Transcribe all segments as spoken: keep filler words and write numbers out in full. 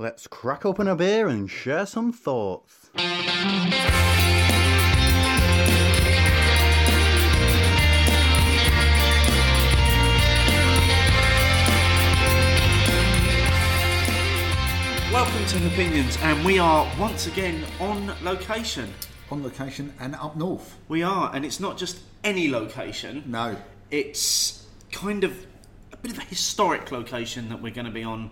Let's crack open a beer and share some thoughts. Welcome to Opinions, and we are once again on location. On location and up north. We are, and it's not just any location. No. It's kind of a bit of a historic location that we're going to be on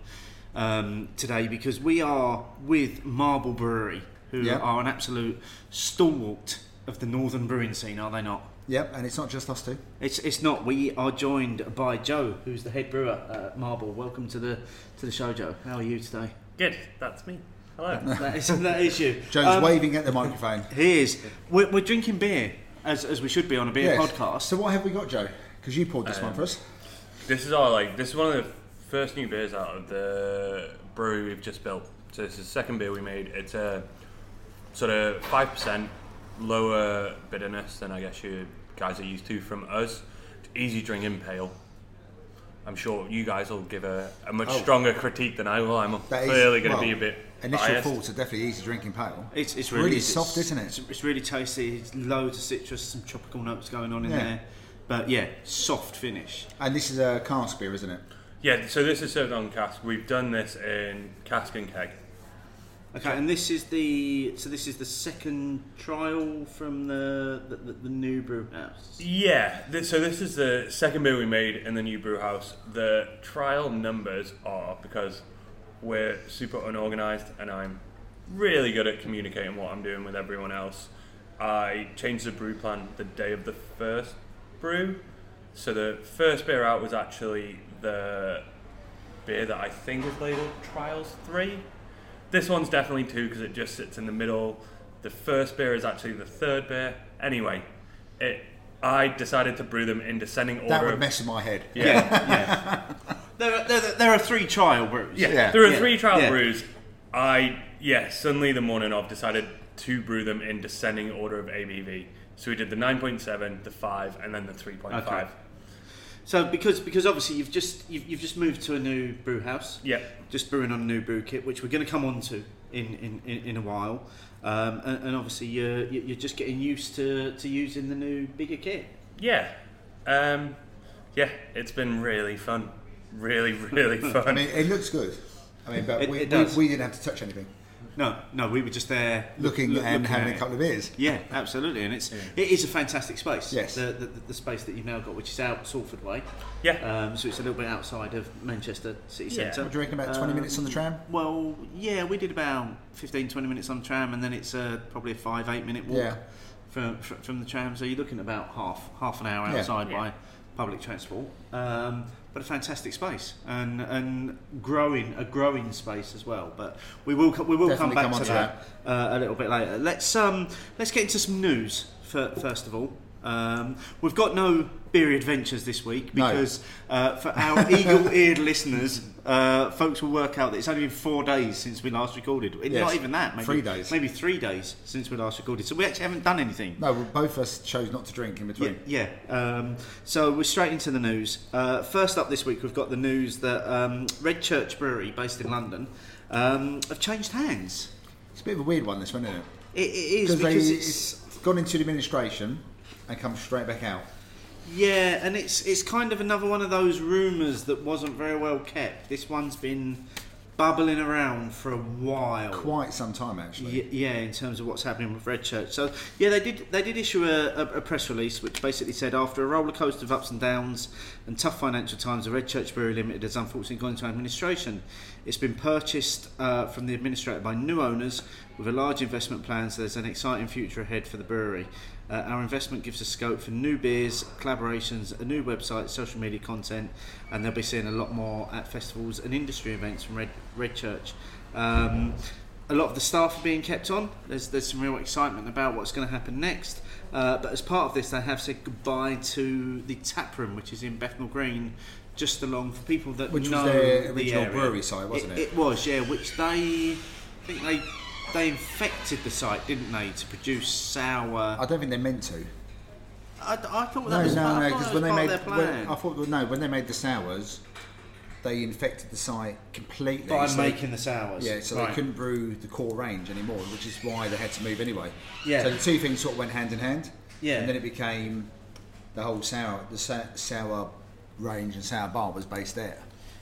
um, today, because we are with Marble Brewery, who yep. are an absolute stalwart of the northern brewing scene, are they not? Yep, and it's not just us two. It's it's not. We are joined by Joe, who's the head brewer at Marble. Welcome to the to the show, Joe. How are you today? Good, that's me. Hello. that, is, that is you. Joe's um, waving at the microphone. He is. We're, we're drinking beer, as as we should be on a beer yes. podcast. So what have we got, Joe? Because you poured this um, one for us. This is our, like, this is one of the first new beers out of the brewery we've just built. So this is the second beer we made. It's a sort of five percent lower bitterness than I guess you guys are used to from us. It's easy drinking pale. I'm sure you guys will give a, a much oh. stronger critique than I will. I'm that clearly going to well, be a bit initial biased. Thoughts are definitely easy drinking pale. It's, it's really, really soft, it's, isn't it? It's, it's really tasty. It's loads of citrus, some tropical notes going on in yeah. there. But yeah, soft finish. And this is a cask beer, isn't it? Yeah, so this is served on cask. We've done this in cask and keg. Okay, and this is the so this is the second trial from the the, the, the new brew house. Yeah, this, so this is the second beer we made in the new brew house. The trial numbers are, because we're super unorganised and I'm really good at communicating what I'm doing with everyone else, I changed the brew plan the day of the first brew. So the first beer out was actually the beer that I think is labelled Trials three. This one's definitely two because it just sits in the middle. The first beer is actually the third beer. Anyway, it, I decided to brew them in descending order. That would mess in my head. Yeah, yeah. yeah. There, are, there, there are three trial brews. Yeah, yeah. there are yeah. three trial yeah. brews. I, yeah, suddenly the morning of decided to brew them in descending order of A B V. So we did the nine point seven, the five, and then the three point five. Okay. So because because obviously you've just you've, you've just moved to a new brew house, yeah. Just brewing on a new brew kit, which we're going to come on to in in, in, in a while, um, and, and obviously you're you're just getting used to, to using the new bigger kit. Yeah, um, yeah, it's been really fun, really really fun. I mean, it looks good. I mean, but it, we, it we we didn't have to touch anything. No, no, we were just there looking look, and looking having a couple of beers. Yeah, absolutely, and it's yeah. it is a fantastic space. Yes, the, the the space that you've now got, which is out Salford way. Yeah, um, so it's a little bit outside of Manchester city yeah. centre. What do you reckon, about twenty um, minutes on the tram? Well, yeah, we did about fifteen, twenty minutes on the tram, and then it's uh, probably a five, eight minute walk yeah. from from the tram. So you're looking at about half half an hour outside yeah. by yeah. public transport. Um, But a fantastic space and and growing a growing space as well. But we will we will Definitely come back come to that, that. Uh, a little bit later. Let's um let's get into some news for, first of all. Um, we've got no beer adventures this week because no. uh, for our eagle-eared listeners, uh, folks will work out that it's only been four days since we last recorded. Yes. Not even that, maybe three days, maybe three days since we last recorded. So we actually haven't done anything. No, well, both of us chose not to drink in between. Yeah. yeah. Um, so we're straight into the news. Uh, first up this week, we've got the news that um, Red Church Brewery, based in London, um, have changed hands. It's a bit of a weird one, this one, isn't it? It, it is because they, it's, it's gone into administration. And come straight back out. Yeah, and it's it's kind of another one of those rumours that wasn't very well kept. This one's been bubbling around for a while, quite some time actually. Y- yeah, in terms of what's happening with Red Church. So yeah, they did they did issue a, a, a press release which basically said, after a roller coaster of ups and downs and tough financial times, the Red Church Brewery Limited has unfortunately gone into administration. It's been purchased uh, from the administrator by new owners with a large investment plan. So there's an exciting future ahead for the brewery. Uh, our investment gives us scope for new beers, collaborations, a new website, social media content, and they'll be seeing a lot more at festivals and industry events from Red, Red Church. Um, a lot of the staff are being kept on. There's there's some real excitement about what's going to happen next. Uh, but as part of this, they have said goodbye to the tap room, which is in Bethnal Green, just along for people that which know the area. Which was their original the brewery site, wasn't it, it? It was, yeah. Which they, I think they. They infected the site, didn't they, to produce sour... I don't think they meant to. I, I thought that no, was no, part, no, I thought that was part made, of their plan. When, I thought, no, when they made the sours, they infected the site completely. By so making the sours. Yeah, so right. they couldn't brew the core range anymore, which is why they had to move anyway. Yeah. So the two things sort of went hand in hand. Yeah. And then it became the whole sour, the sour range and sour bar was based there.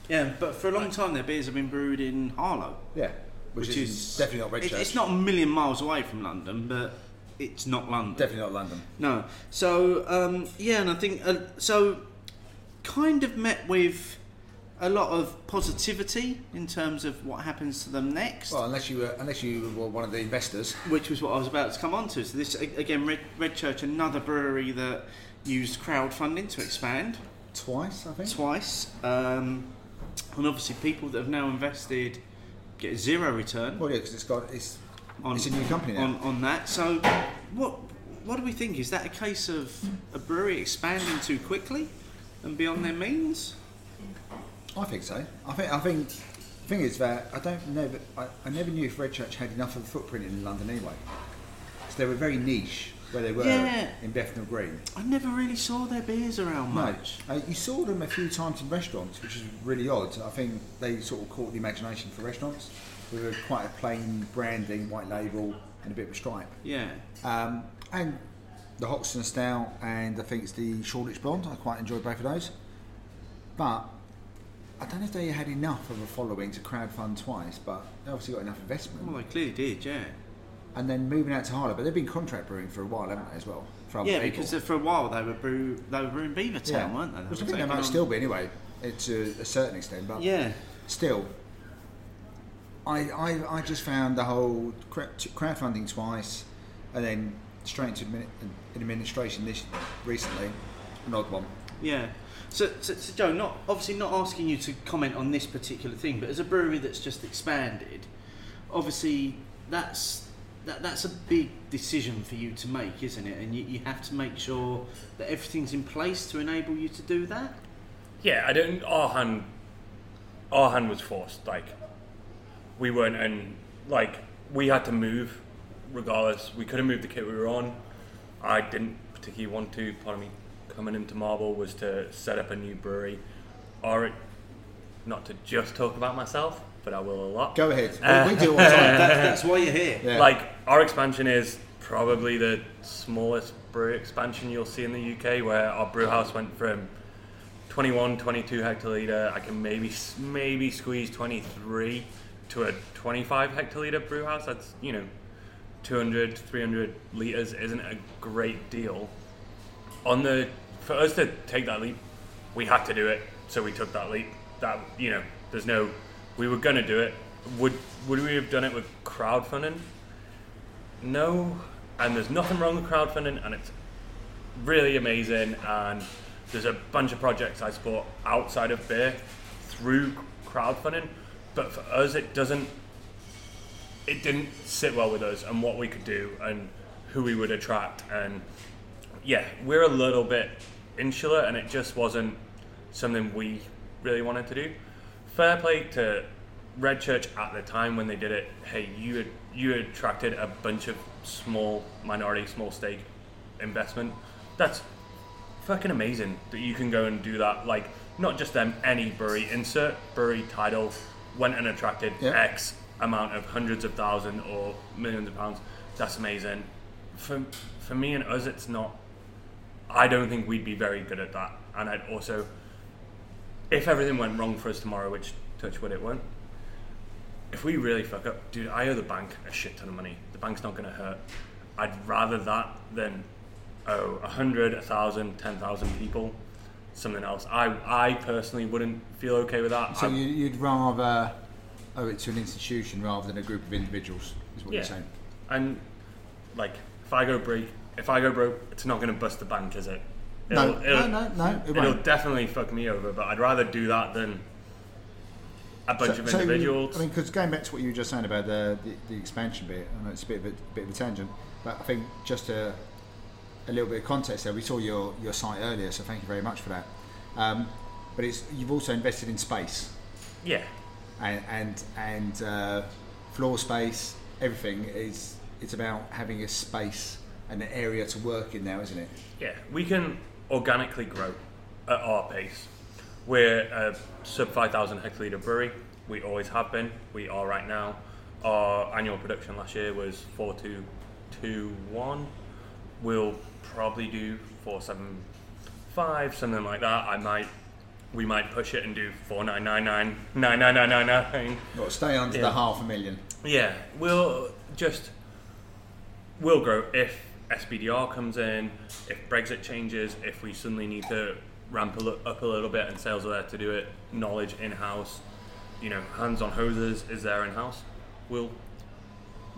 Yeah, but for a long time their beers have been brewed in Harlow. Yeah, which, which is, is definitely not Red Church. It, it's not a million miles away from London, but it's not London. Definitely not London. No. So, um, yeah, and I think... Uh, so, kind of met with a lot of positivity in terms of what happens to them next. Well, unless you were, unless you were one of the investors. Which was what I was about to come on to. So this, again, Red, Red Church, another brewery that used crowdfunding to expand. Twice, I think. Twice. Um... And obviously, people that have now invested get zero return. Well, yeah, because it's got it's on, it's a new company now. On, on that. So, what what do we think? Is that a case of a brewery expanding too quickly and beyond their means? I think so. I think I think the thing is that I don't know, but I, I never knew if Red Church had enough of a footprint in London anyway. So they were very niche where they were yeah. in Bethnal Green. I never really saw their beers around much. No. Uh, you saw them a few times in restaurants, which is really odd. I think they sort of caught the imagination for restaurants with a, quite a plain branding, white label, and a bit of a stripe. Yeah. Um, and the Hoxton Stout and I think it's the Shoreditch Blonde. I quite enjoyed both of those. But I don't know if they had enough of a following to crowdfund twice, but they obviously got enough investment. Well, they clearly did, yeah. And then moving out to Harlow, but they've been contract brewing for a while, haven't they, as well? For yeah, people. Because for a while they were brew, they were brewing Beavertown, yeah. weren't they? they Which I think they might on. still be anyway, to a certain extent. But yeah, still, I I, I just found the whole crowdfunding twice, and then straight into admin, administration this recently, an odd one. Yeah. So, so, so Joe, not obviously not asking you to comment on this particular thing, but as a brewery that's just expanded, obviously that's. That, that's a big decision for you to make, isn't it? And you, you have to make sure that everything's in place to enable you to do that. Yeah, I don't. Our hand, our hand was forced. Like, we weren't, and like we had to move, regardless. We couldn't move the kit we were on. I didn't particularly want to. Part of me coming into Marble was to set up a new brewery, or not to just talk about myself. But I will a lot. Go ahead. Uh, we do all the time. That, that's why you're here. Yeah. Like, our expansion is probably the smallest brewery expansion you'll see in the U K, where our brew house went from twenty-one, twenty-two hectoliter, I can maybe maybe squeeze twenty-three, to a twenty-five hectoliter brew house. That's, you know, two hundred, three hundred litres isn't a great deal. On the For us to take that leap, we had to do it, so we took that leap. That, you know, there's no... We were going to do it. Would would we have done it with crowdfunding? No. And there's nothing wrong with crowdfunding, and it's really amazing. And there's a bunch of projects I support outside of beer through crowdfunding. But for us, it doesn't. It didn't sit well with us and what we could do and who we would attract. And yeah, we're a little bit insular, and it just wasn't something we really wanted to do. Fair play to Red Church at the time when they did it. Hey, you you attracted a bunch of small minority, small stake investment. That's fucking amazing that you can go and do that. Like, not just them, any brewery, insert brewery title, went and attracted yep. X amount of hundreds of thousands or millions of pounds. That's amazing. For for me and us, it's not. I don't think we'd be very good at that. And I'd also. If everything went wrong for us tomorrow, which, touch wood, it won't, if we really fuck up, dude, I owe the bank a shit ton of money. The bank's not going to hurt. I'd rather that than owe a hundred, a thousand, ten thousand people something else. I I personally wouldn't feel okay with that. So I, you'd rather owe it to an institution rather than a group of individuals, is what yeah. you're saying? And, like, if I go break, if I go broke, it's not going to bust the bank, is it? It'll, no, it'll, no, no, no. It it'll definitely fuck me over, but I'd rather do that than a bunch so, of individuals. So, I mean, because going back to what you were just saying about the the, the expansion bit, I know it's a bit of a bit of a tangent, but I think just a a little bit of context there. We saw your, your site earlier, so thank you very much for that. Um, but it's you've also invested in space, yeah, and and and uh, floor space, everything is it's about having a space and an area to work in now, isn't it? Yeah, we can organically grow at our pace. We're a sub five thousand hectolitre brewery. We always have been. We are right now. Our annual production last year was four two two one. We'll probably do four seven five, something like that. I might, we might push it and do four nine nine nine nine nine nine nine nine. Well, stay on to yeah. the half a million. Yeah, we'll just we'll grow if S B D R comes in, if Brexit changes, if we suddenly need to ramp up a little bit and sales are there to do it. Knowledge in house, you know, hands on hoses is there in house. We'll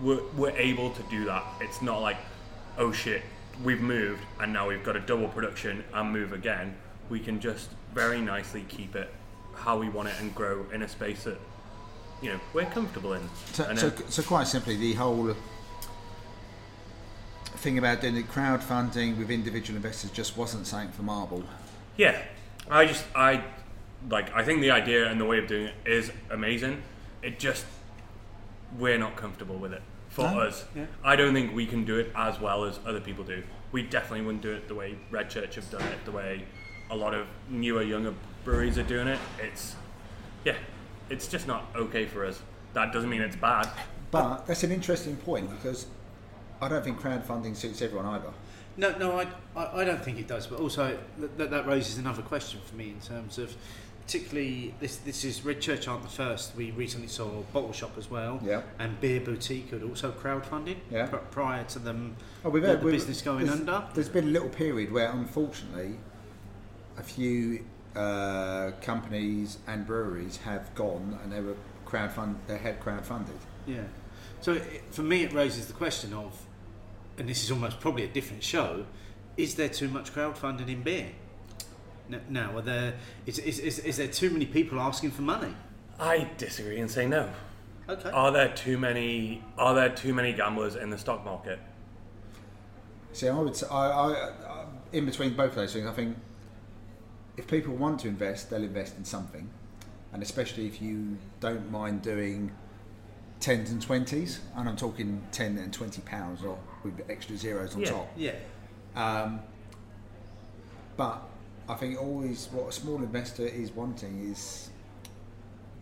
we're, we're able to do that. It's not like, oh shit, we've moved and now we've got a double production and move again. We can just very nicely keep it how we want it and grow in a space that, you know, we're comfortable in. So, so, so quite simply, the whole thing about doing the crowdfunding with individual investors just wasn't something for Marble. Yeah, I just I like I think the idea and the way of doing it is amazing. It just we're not comfortable with it. For no. us, yeah. I don't think we can do it as well as other people do. We definitely wouldn't do it the way Red Church have done it, the way a lot of newer, younger breweries are doing it. It's, yeah, it's just not okay for us. That doesn't mean it's bad. But that's an interesting point because I don't think crowdfunding suits everyone either. No, no, I, I, I don't think it does. But also, that, that raises another question for me in terms of, particularly, this this is Red Church aren't the first. We recently saw Bottle Shop as well, yeah. and Beer Boutique had also crowdfunded yeah. pr- prior to them. Oh, we've had the business going there's, under. There's been a little period where, unfortunately, a few uh, companies and breweries have gone and they were crowdfund. They had crowdfunded. Yeah. So it, for me, it raises the question of, and this is almost probably a different show. Is there too much crowdfunding in beer? Now, are there, is, is, is, is there too many people asking for money? I disagree and say no. Okay. Are there too many? Are there too many gamblers in the stock market? See, I would say, I, I, I, in between both of those things, I think if people want to invest, they'll invest in something, and especially if you don't mind doing tens and twenties, and I'm talking ten and twenty pounds, or with extra zeros on yeah, top. Yeah. Um, but. I think always what a small investor is wanting is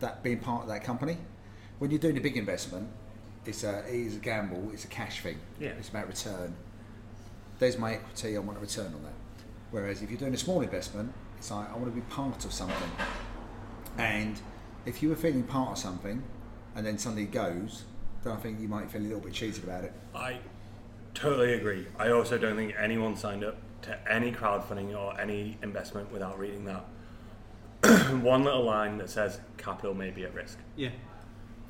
that being part of that company. When you're doing a big investment, it's a, it is a gamble, it's a cash thing. Yeah. It's about return. There's my equity, I want a return on that. Whereas if you're doing a small investment, it's like, I want to be part of something. And if you were feeling part of something and then suddenly it goes, then I think you might feel a little bit cheated about it. I totally agree. I also don't think anyone signed up to any crowdfunding or any investment without reading that one little line that says capital may be at risk. Yeah.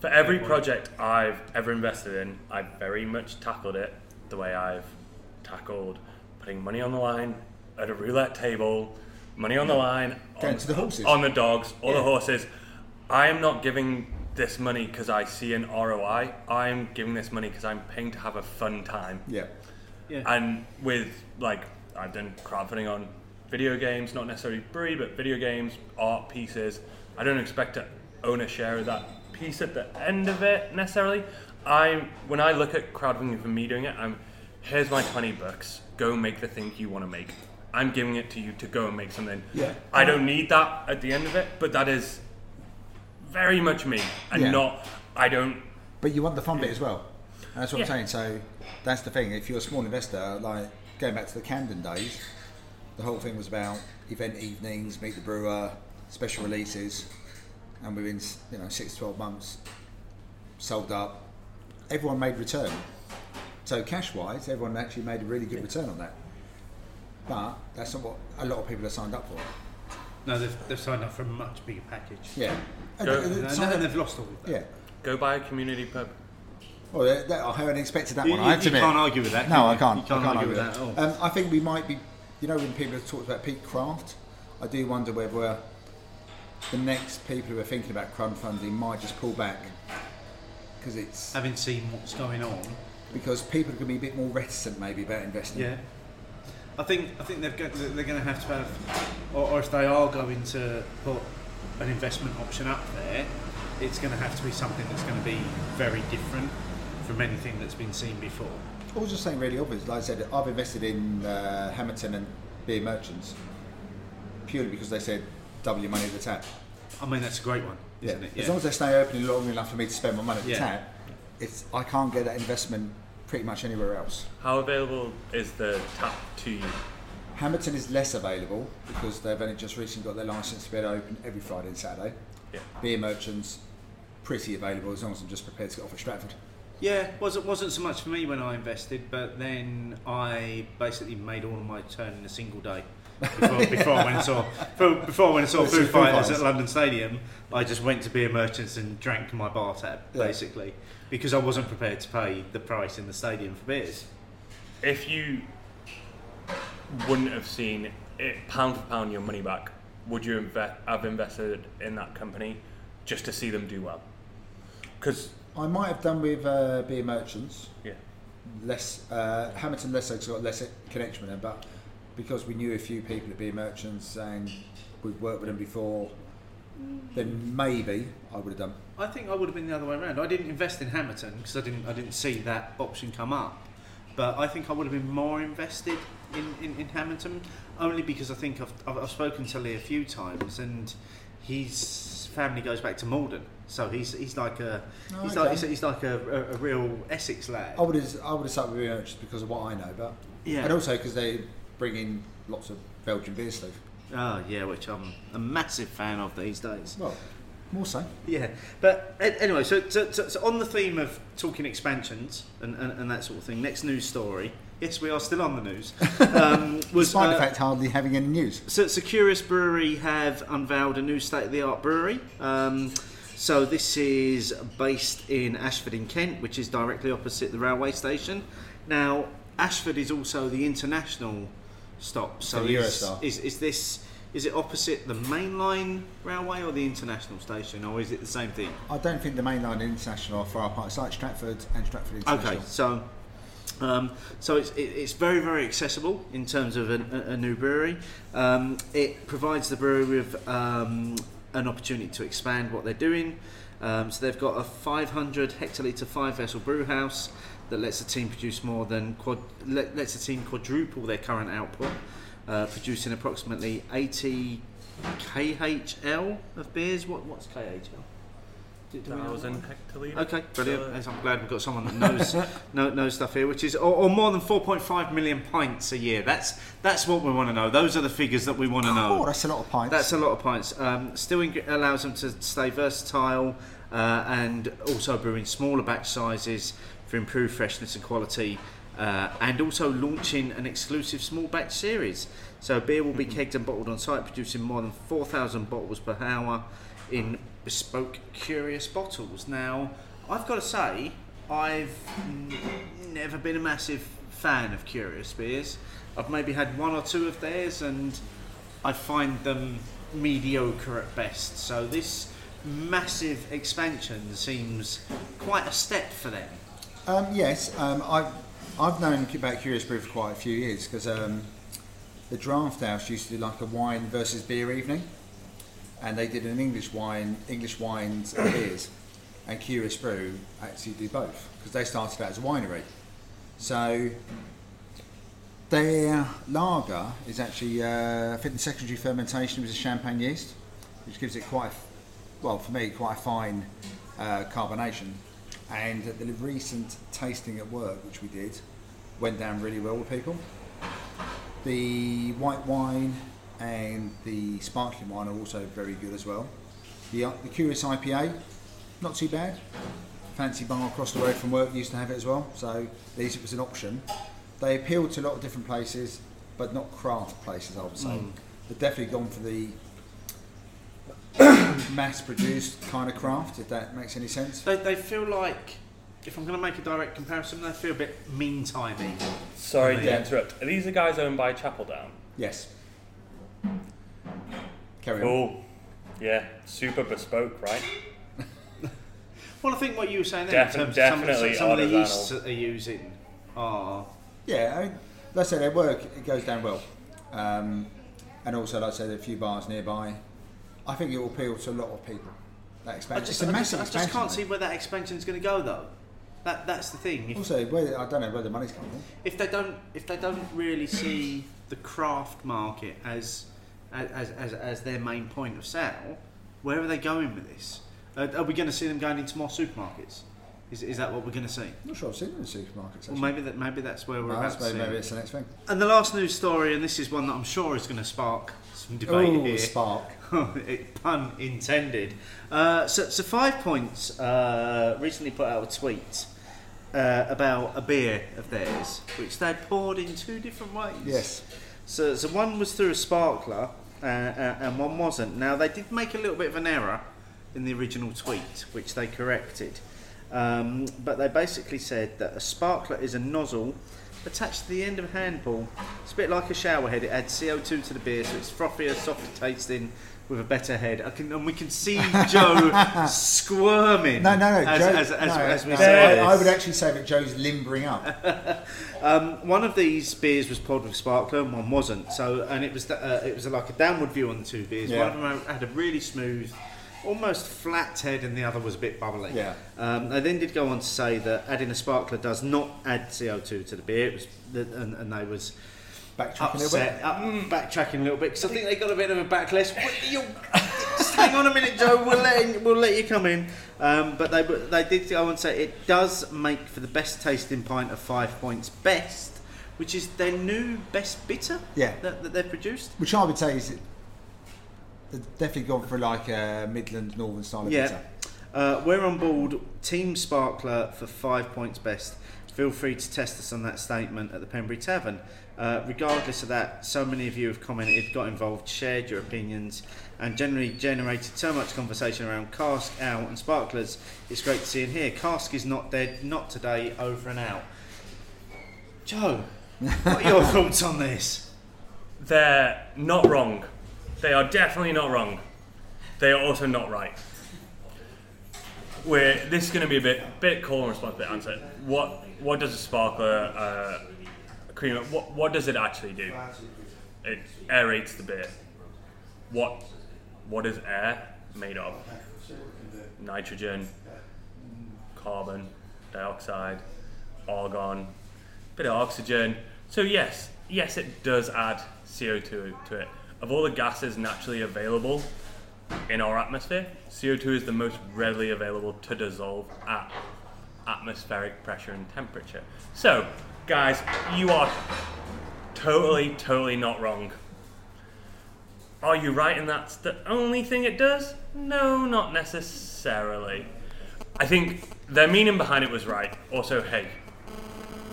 For every project I've ever invested in, I've very much tackled it the way I've tackled putting money on the line at a roulette table, money on the line, on the, horses. on the dogs or yeah. the horses. I am not giving this money because I see an R O I. I'm giving this money because I'm paying to have a fun time. Yeah. Yeah. And with like, I've done crowdfunding on video games, not necessarily brewery, but video games, art pieces. I don't expect to own a share of that piece at the end of it necessarily. I, when I look at crowdfunding for me doing it, I'm, here's my twenty bucks, go make the thing you want to make. I'm giving it to you to go and make something. Yeah. I don't need that at the end of it, but that is very much me and yeah. not, I don't. But you want the fun yeah. bit as well. And that's what yeah. I'm saying. So that's the thing. If you're a small investor, like, going back to the Camden days, the whole thing was about event evenings, meet the brewer, special releases, and within you know six to twelve months, sold up. Everyone made return. So cash-wise, everyone actually made a really good return on that. But that's not what a lot of people have signed up for. No, they've, they've signed up for a much bigger package. Yeah, and, Go, and, and, and they've lost all of that. Yeah. Go buy a community pub. Oh, that, that, I hadn't expected that you, one. You, I have to admit. You can't argue with that. No, you? I can't. You can't, I can't argue, argue with that. With that. At all. Um, I think we might be, you know, when people have talked about peak craft, I do wonder whether we're, the next people who are thinking about crowdfunding might just pull back because it's having seen what's going on. Because people are going to be a bit more reticent, maybe, about investing. Yeah, I think I think they're going to, they're going to have to have, or, or if they are going to put an investment option up there, it's going to have to be something that's going to be very different from anything that's been seen before. I was just saying really obvious, like I said, I've invested in uh, Hammerton and Beer Merchants purely because they said double your money at the tap. I mean, that's a great one, isn't yeah. it? Yeah. As long as they stay open long enough for me to spend my money at yeah. the tap, it's, I can't get that investment pretty much anywhere else. How available is the tap to you? Hammerton is less available because they've only just recently got their licence to be able to open every Friday and Saturday. Yeah. Beer Merchants, pretty available as long as I'm just prepared to get off at Stratford. Yeah, wasn't wasn't so much for me when I invested, but then I basically made all of my turn in a single day. Before, yeah. before I went and saw, before I went and saw Foo Fighters at London Stadium, I just went to Beer Merchants and drank my bar tab, yeah. basically, because I wasn't prepared to pay the price in the stadium for beers. If you wouldn't have seen it pound for pound your money back, would you invest, have invested in that company just to see them do well? Because I might have done with uh, Beer Merchants. Yeah. Less uh, Hamilton, less so, because I got less connection with them, but because we knew a few people at Beer Merchants and we'd worked with them before, then maybe I would have done. I think I would have been the other way around. I didn't invest in Hammerton because I didn't I didn't see that option come up. But I think I would have been more invested in, in, in Hammerton, only because I think I've, I've I've spoken to Lee a few times, and his family goes back to Malden, so he's he's like a oh, he's, okay. like, he's, he's like a, a, a real Essex lad. I would have I would have started with Beer Merchants because of what I know, but yeah, and also because they bring in lots of Belgian beer stuff. Oh yeah, which I'm a massive fan of these days. Well, more so. Yeah, but anyway, so, so, so on the theme of talking expansions and, and, and that sort of thing, next news story. Yes, we are still on the news. Um, was, Despite uh, the fact hardly having any news. So, so Curious Brewery have unveiled a new state-of-the-art brewery. Um, so this is based in Ashford in Kent, which is directly opposite the railway station. Now, Ashford is also the international stop. So is, is is this is it opposite the mainline railway or the international station, or is it the same thing? I don't think the mainline and international are far apart. It's like Stratford and Stratford International. Okay, so um, so it's it, it's very very accessible in terms of an, a, a new brewery. Um, it provides the brewery with um, an opportunity to expand what they're doing. Um, so they've got a five hundred hectolitre five vessel brew house that lets the team produce more than quad, let, lets the team quadruple their current output, uh, producing approximately eighty khl of beers. What what's khl? Do, do Thousand hectolitres. Okay, brilliant. So I'm glad we've got someone that knows know, knows stuff here, which is or, or more than four point five million pints a year. That's that's what we want to know. Those are the figures that we want to know. Oh, that's a lot of pints. That's a lot of pints. Um, still ing- allows them to stay versatile uh, and also brew in smaller batch sizes for improved freshness and quality, uh, and also launching an exclusive small batch series. So beer will be kegged and bottled on site, producing more than four thousand bottles per hour in bespoke Curious bottles. Now, I've got to say, I've n- never been a massive fan of Curious beers. I've maybe had one or two of theirs, and I find them mediocre at best. So this massive expansion seems quite a step for them. Um, yes, um, I've, I've known about Curious Brew for quite a few years because um, the Draft House used to do like a wine versus beer evening, and they did an English wine, English wines and beers, and Curious Brew actually do both because they started out as a winery. So their lager is actually uh, I think the secondary fermentation was a champagne yeast, which gives it quite, a, well for me, quite a fine uh, carbonation. And at the recent tasting at work, which we did, went down really well with people. The white wine and the sparkling wine are also very good as well. The, the Curious I P A, not too bad. Fancy Bar across the road from work used to have it as well, so at least it was an option. They appeal to a lot of different places, but not craft places, I would say. Mm. They've definitely gone for the mass-produced kind of craft, if that makes any sense. They they feel like, if I'm going to make a direct comparison, they feel a bit mean-timey. Sorry to yeah. interrupt. Are these the guys owned by Chapeldown? Yes. Carry cool. on. Cool. Yeah, super bespoke, right? Well, I think what you were saying there, Defin- in terms definitely of some of the, some of the yeasts that they're using are... Yeah, I mean, like I say, their work, it goes down well. Um, and also, like I say, there are a few bars nearby. I think it will appeal to a lot of people, that expansion. I just, it's a massive I just, I just can't though. see where that expansion is going to go, though. That that's the thing. If, also, where, I don't know where the money's coming from. If they don't, if they don't really see the craft market as as as as their main point of sale, where are they going with this? Uh, are we going to see them going into more supermarkets? Is is that what we're going to see? I'm not sure I've seen them in supermarkets, actually. Well, maybe that maybe that's where we're no, about to see. Maybe it's the next thing. And the last news story, and this is one that I'm sure is going to spark some debate Ooh, here. spark. It, pun intended. Uh, so, so Five Points uh, recently put out a tweet uh, about a beer of theirs, which they poured in two different ways. Yes. So, so one was through a sparkler, uh, uh, and one wasn't. Now, they did make a little bit of an error in the original tweet, which they corrected. Um, but they basically said that a sparkler is a nozzle attached to the end of a handball. It's a bit like a shower head. It adds C O two to the beer, so it's frothier, softer tasting, with a better head. I can, and we can see Joe squirming. No, no, no. As, Joe, as, as, no, as we no, say, I, I would actually say that Joe's limbering up. um, one of these beers was poured with sparkler, and one wasn't. So, and it was the, uh, it was like a downward view on the two beers. Yeah. One of them had a really smooth, almost flat head, and the other was a bit bubbly. Yeah. Um, they then did go on to say that adding a sparkler does not add C O two to the beer. It was, and, and they was backtracking upset, a little bit. Up, backtracking a little bit because I think they got a bit of a backlash. Just hang on a minute, Joe. We'll let in, we'll let you come in. Um, but they they did go on to say it does make for the best tasting pint of Five Points Best, which is their new best bitter. Yeah. That, that they've produced. Which I would say is. They've definitely gone for like a Midland Northern style of yeah. pizza. Uh, we're on board Team Sparkler for Five Points Best. Feel free to test us on that statement at the Pembury Tavern. Uh, regardless of that, so many of you have commented, got involved, shared your opinions, and generally generated so much conversation around cask, ale, and sparklers. It's great to see and hear. Cask is not dead, not today, over and out. Joe, what are your thoughts on this? They're not wrong. They are definitely not wrong. They are also not right. We're, this is going to be a bit bit call and response, bit answer. What what does a sparkler uh, creamer? What what does it actually do? It aerates the beer. What what is air made of? Nitrogen, carbon dioxide, argon, bit of oxygen. So yes, yes, it does add C O two to it. Of all the gases naturally available in our atmosphere, C O two is the most readily available to dissolve at atmospheric pressure and temperature. So, guys, you are totally, totally not wrong. Are you right and that's the only thing it does? No, not necessarily. I think their meaning behind it was right. Also, hey,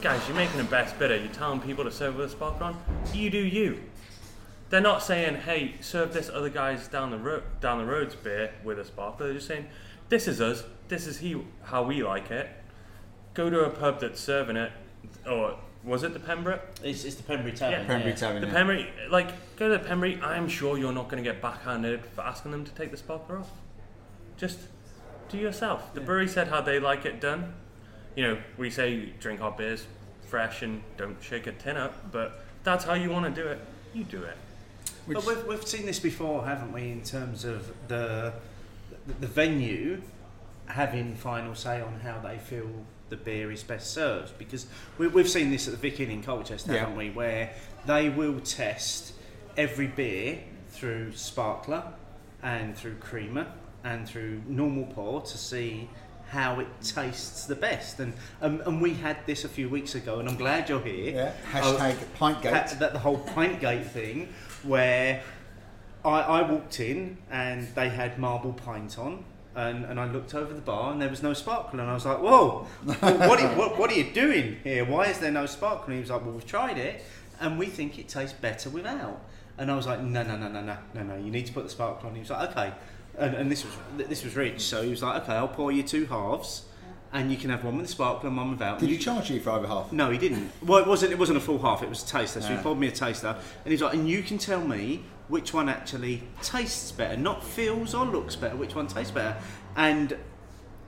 guys, you're making a best bitter. You're telling people to serve with a sparkler on. You do you. They're not saying, hey, serve this other guy's down the ro- down the road's beer with a sparkler. They're just saying, this is us, this is he, how we like it. Go to a pub that's serving it, or was it the Pembury? It's, it's the Pembury Tavern. Yeah. Pembury yeah. Tavern, the yeah. Pembury, like, go to the Pembury, I'm sure you're not going to get backhanded for asking them to take the sparkler off. Just do yourself. The yeah. brewery said how they like it done. You know, we say drink our beers fresh and don't shake a tin up, but that's how you want to do it, you do it. But we've, we've seen this before, haven't we, in terms of the the venue having final say on how they feel the beer is best served? Because we, we've seen this at the Vic Inn in Colchester, haven't yeah. we, where they will test every beer through sparkler and through creamer and through normal pour to see how it tastes the best. And um, and we had this a few weeks ago, and I'm glad you're here. Yeah, hashtag oh, Pintgate. That, the whole Pintgate thing, where I, I walked in and they had Marble Pint on, and, and I looked over the bar and there was no sparkler, and I was like, whoa, well, what, are, what, what are you doing here? Why is there no sparkler? And he was like, well, we've tried it and we think it tastes better without. And I was like, no, no, no, no, no, no, no, you need to put the sparkler on. He was like, okay. And, and this was this was Rich, so he was like, okay, I'll pour you two halves, and you can have one with the sparkler and one without. Did he charge you for either half? No, he didn't. Well, it wasn't. It wasn't a full half. It was a taster. So yeah. he poured me a taster, and he's like, and you can tell me which one actually tastes better, not feels or looks better. Which one tastes better? And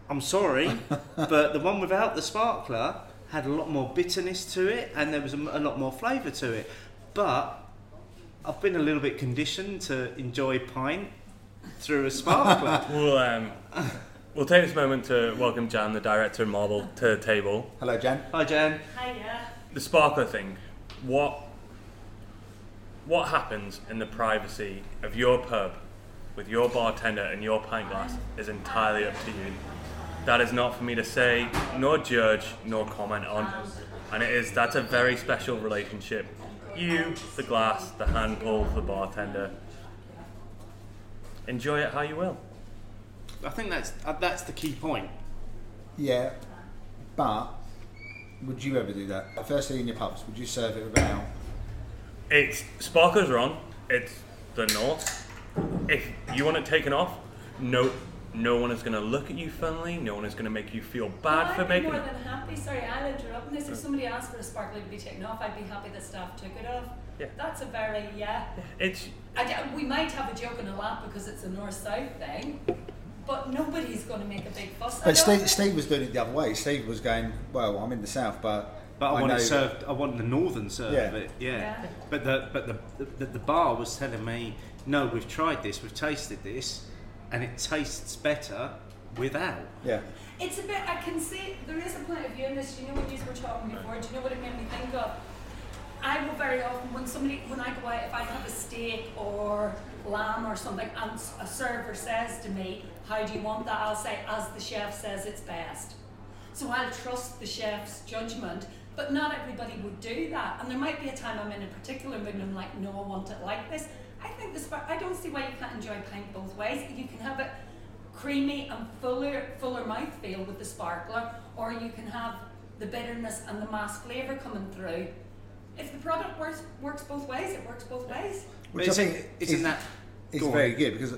I'm sorry, but the one without the sparkler had a lot more bitterness to it, and there was a, a lot more flavour to it. But I've been a little bit conditioned to enjoy pint through a sparkler. We'll, um, we'll take this moment to welcome Jan, the director of Marble, to the table. Hello, Jan. Hi, Jan. Hiya. The sparkler thing. What what happens in the privacy of your pub with your bartender and your pint glass is entirely up to you. That is not for me to say, nor judge, nor comment on. And it is, that's a very special relationship. You, the glass, the hand pull, the bartender. Enjoy it how you will. I think that's that's the key point. Yeah, but would you ever do that? Firstly, in your pubs, would you serve it without? It's sparklers are on. It's the north. If you want it taken off, no, no one is going to look at you funnily. No one is going to make you feel bad no, for making it. I'd be more than happy. Sorry, I'll interrupt this. If somebody asked for a sparkler to be taken off, I'd be happy that staff took it off. Yeah. That's a very yeah. It's. I, we might have a joke and a laugh because it's a north-south thing. But nobody's going to make a big fuss. But Steve, Steve was doing it the other way. Steve was going, well, I'm in the south, but but I, I want it served. I want the northern serve yeah. of it. Yeah. yeah. But the but the, the the bar was telling me, no, we've tried this, we've tasted this, and it tastes better without. Yeah. It's a bit. I can see there is a point of view in this. You know what you were talking before. Do you know what it made me think of? I will very often when somebody when I go out, if I have a steak or lamb or something, and a server says to me, how do you want that? I'll say, as the chef says it's best. So I'll trust the chef's judgment, but not everybody would do that. And there might be a time I'm in a particular mood and I'm like, no, I want it like this. I think this, I don't see why you can't enjoy a pint both ways. You can have it creamy and fuller, fuller mouthfeel with the sparkler, or you can have the bitterness and the mass flavour coming through. If the product works, works both ways, it works both ways. Which but I think isn't that it's go very on. Good because.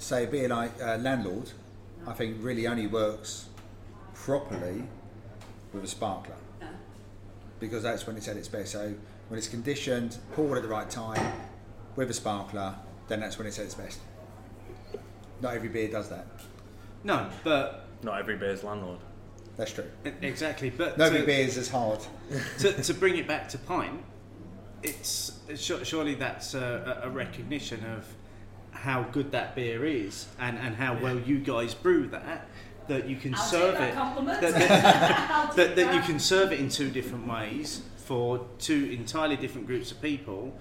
Say being a uh, landlord, no. I think really only works properly with a sparkler no. because that's when it's at its best. So when it's conditioned, poured at the right time with a sparkler, then that's when it's at its best. Not every beer does that. No, but not every beer is landlord. That's true. Exactly, but not every beer is as hard. to, to bring it back to pint, it's surely that's a, a recognition of how good that beer is and, and how yeah. well you guys brew that that you can I'll serve take that it compliment. that, that, that, that you can serve it in two different ways for two entirely different groups of people,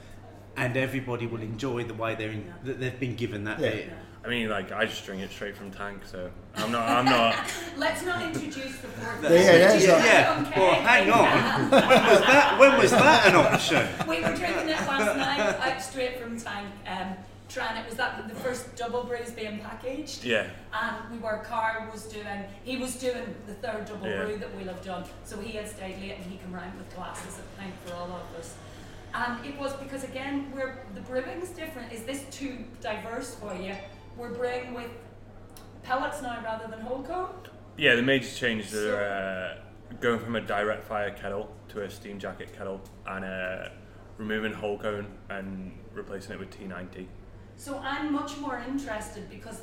and everybody will enjoy the way they're in, that they've been given that yeah. beer. I mean, like, I just drink it straight from tank, so I'm not. I'm not. Let's not introduce the fourth. Yeah, yeah, yeah. yeah. Okay. Well, hang on. When was that? When was that an option? We were drinking it last night, like, straight from tank. Um, Trying it was that the first double brews being packaged. Yeah. And we were Carl was doing he was doing the third double yeah. brew that we'll have done. So he had stayed late and he came round with glasses of pint for all of us. And it was because again we're the brewing's different. Is this too diverse for you? We're brewing with pellets now rather than whole corn? Yeah, the major changes are uh, going from a direct fire kettle to a steam jacket kettle and uh, removing whole corn and replacing it with T ninety. So I'm much more interested because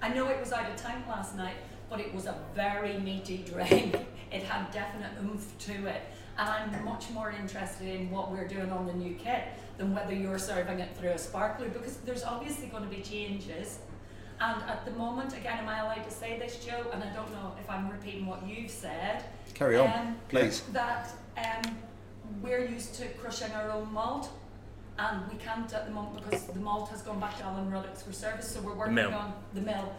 I know it was out of tank last night, but it was a very meaty drink. It had definite oomph to it. And I'm much more interested in what we're doing on the new kit than whether you're serving it through a sparkler because there's obviously going to be changes. And at the moment, again, am I allowed to say this, Joe? And I don't know if I'm repeating what you've said. Carry on, um, please. That um, we're used to crushing our own malt. And we can't at the moment because the malt has gone back to Alan Ruddock's for service, so we're working mill. on the mill.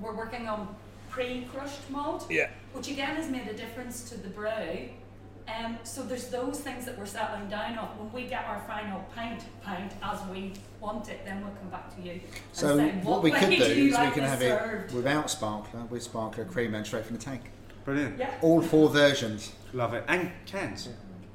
We're working on pre-crushed malt, yeah. which again has made a difference to the brew. Um, so there's those things that we're settling down on. When we get our final pint, pint as we want it, then we'll come back to you. So say, what, what we could do is like we can have served? It without sparkler, with sparkler, cream and straight from the tank. Brilliant. Yeah. All four versions. Love it. And cans. Yeah.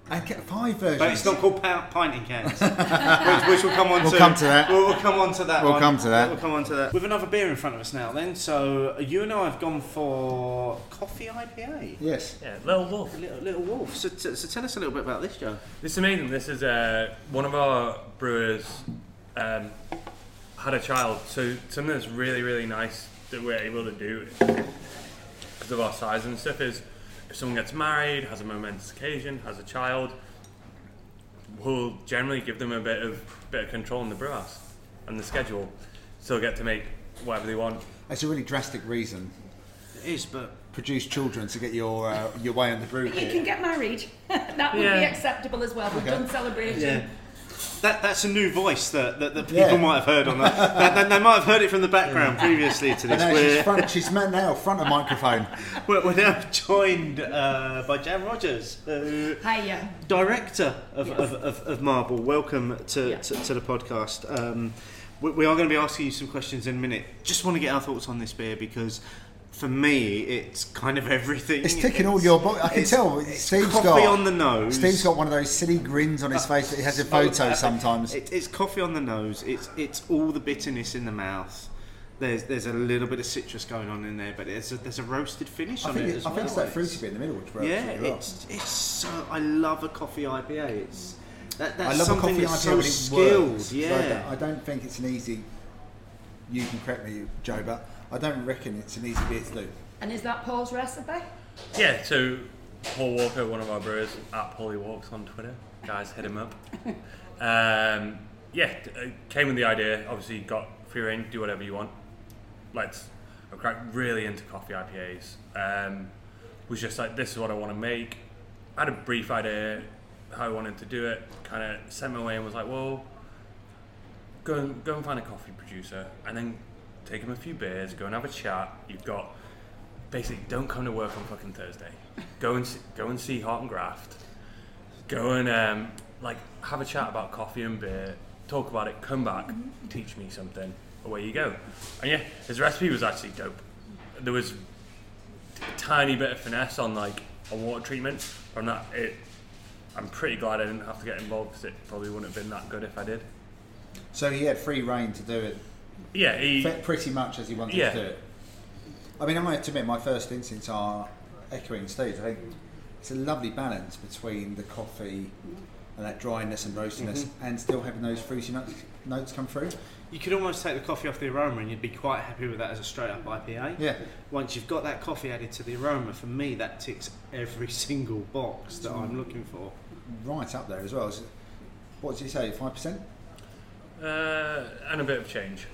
I get five versions. But it's not called pint in cans, which, which we'll come on we'll to. We'll come to that. We'll, we'll come on to that We'll one. come to that. We'll come on to that. We've another beer in front of us now then, so you and I have gone for coffee I P A. Yes. Yeah, Little Wolf. Little, little Wolf. So, t- so tell us a little bit about this, Joe. This is amazing. This is uh, one of our brewers um, had a child, so something that's really, really nice that we're able to do because of our size and stuff is if someone gets married, has a momentous occasion, has a child, we'll generally give them a bit of bit of control in the brew house and the schedule. So they'll get to make whatever they want. That's a really drastic reason. It is, but produce children to get your uh, your way on the brew. But you can get married. That would yeah. be acceptable as well. We've okay. done celebration. Yeah. that, that's a new voice that, that, that people yeah. might have heard on that. they, they, they might have heard it from the background yeah. previously to this. And she's, front, she's now front of microphone. We're, we're now joined uh, by Jan Rogers, uh, Hiya. director of, yes. of, of, of Marble. Welcome to, yeah. to, to the podcast. Um, we, we are going to be asking you some questions in a minute. Just want to get our thoughts on this beer because... For me, it's kind of everything. It's ticking it's, all your boxes. I can it's, tell. It's Steve's coffee got, on the nose. Steve's got one of those silly grins on his uh, face that he has in photos uh, sometimes. It, it's coffee on the nose. It's it's all the bitterness in the mouth. There's there's a little bit of citrus going on in there, but there's a, there's a roasted finish I on it, it as I well. I think it's that fruity bit in the middle, which works. Yeah, it's well. it's so. I love a coffee I P A. It's that that's I love something a coffee that's I P A, so skilled. Works. Yeah, so I, don't, I don't think it's an easy. You can correct me, Joe, but. I don't reckon it's an easy beer to do. And is that Paul's recipe? Yeah, so Paul Walker, one of our brewers, at Paulie Walks on Twitter. Guys, hit him up. Um, yeah, came with the idea, obviously got free reign, do whatever you want. Let's, I'm really into coffee I P As. Um, was just like, this is what I want to make. I had a brief idea how I wanted to do it, kind of sent me away and was like, well, go and, go and find a coffee producer and then take him a few beers, go and have a chat. You've got, basically, don't come to work on fucking Thursday. Go and see, go and see Heart and Graft. Go and um, like have a chat about coffee and beer, talk about it, come back, teach me something, away you go. And yeah, his recipe was actually dope. There was a tiny bit of finesse on like a water treatment. On that, it, I'm pretty glad I didn't have to get involved because it probably wouldn't have been that good if I did. So he had free reign to do it. Yeah, he, pretty much as he wanted yeah. to do it. I mean, I might admit my first instincts are echoing Steve's. I think it's a lovely balance between the coffee and that dryness and roastiness, mm-hmm. and still having those fruity nuts, notes come through. You could almost take the coffee off the aroma, and you'd be quite happy with that as a straight up I P A. Yeah. Once you've got that coffee added to the aroma, for me, that ticks every single box that mm. I'm looking for. Right up there as well. So, what did you say? Five percent? Uh, and a bit of change.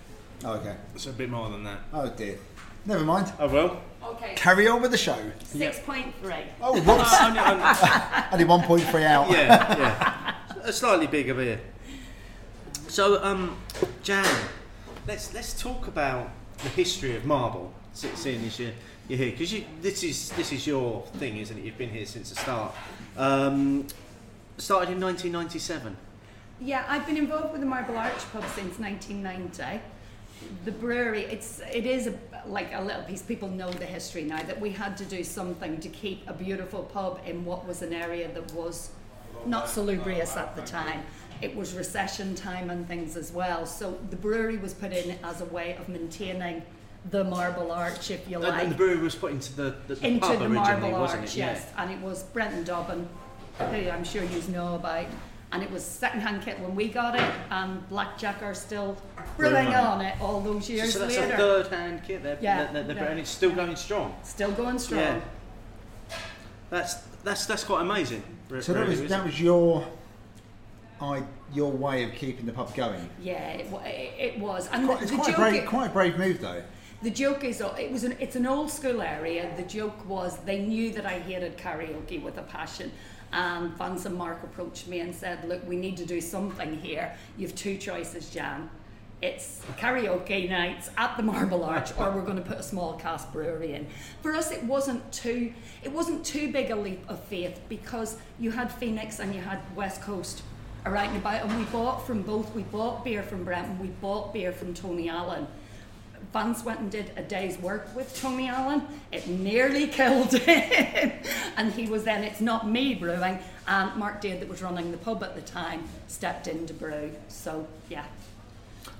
Oh, okay. So a bit more than that. Oh dear. Never mind. I will. Okay. Carry on with the show. six point three Yep. Oh, whoops. only, only, only one point three out. Yeah, yeah. A slightly bigger beer. So, um, Jan, let's let's talk about the history of Marble. Seeing as you're, you're here, because you, this is this is your thing, isn't it? You've been here since the start. Um, started in nineteen ninety-seven. Yeah, I've been involved with the Marble Arch Pub since nineteen ninety. The brewery, it's it is a, like a little piece. People know the history now that we had to do something to keep a beautiful pub in what was an area that was not salubrious at the time. It was recession time and things as well. So the brewery was put in as a way of maintaining the Marble Arch, if you like. And the brewery was put into the, the, the into pub the originally, Marble wasn't Arch, it? Yes, yeah. And it was Brendan Dobbin, who I'm sure you know about. And it was second-hand kit when we got it, and Blackjack are still brewing right. on it all those years later. So that's later. A third-hand kit, they're, yeah, they're, they're, yeah. and it's still yeah. going strong. Still going strong. Yeah. That's that's that's quite amazing. So that was that it? was your, I your way of keeping the pub going. Yeah, it, it, it was. And it's quite, it's the, the quite, joke a brave, it, quite a brave move, though. The joke is, it was an it's an old-school area. The joke was they knew that I hated karaoke with a passion. And Vance and Mark approached me and said, look, we need to do something here. You have two choices, Jan. It's karaoke nights at the Marble Arch, or we're going to put a small cast brewery in. For us, it wasn't too it wasn't too big a leap of faith because you had Phoenix and you had West Coast around and about, and we bought from both. We bought beer from Brenton, we bought beer from Tony Allen. Vance went and did a day's work with Tony Allen. It nearly killed him. And he was then, it's not me brewing. And Mark Dear, that was running the pub at the time, stepped in to brew. So, yeah.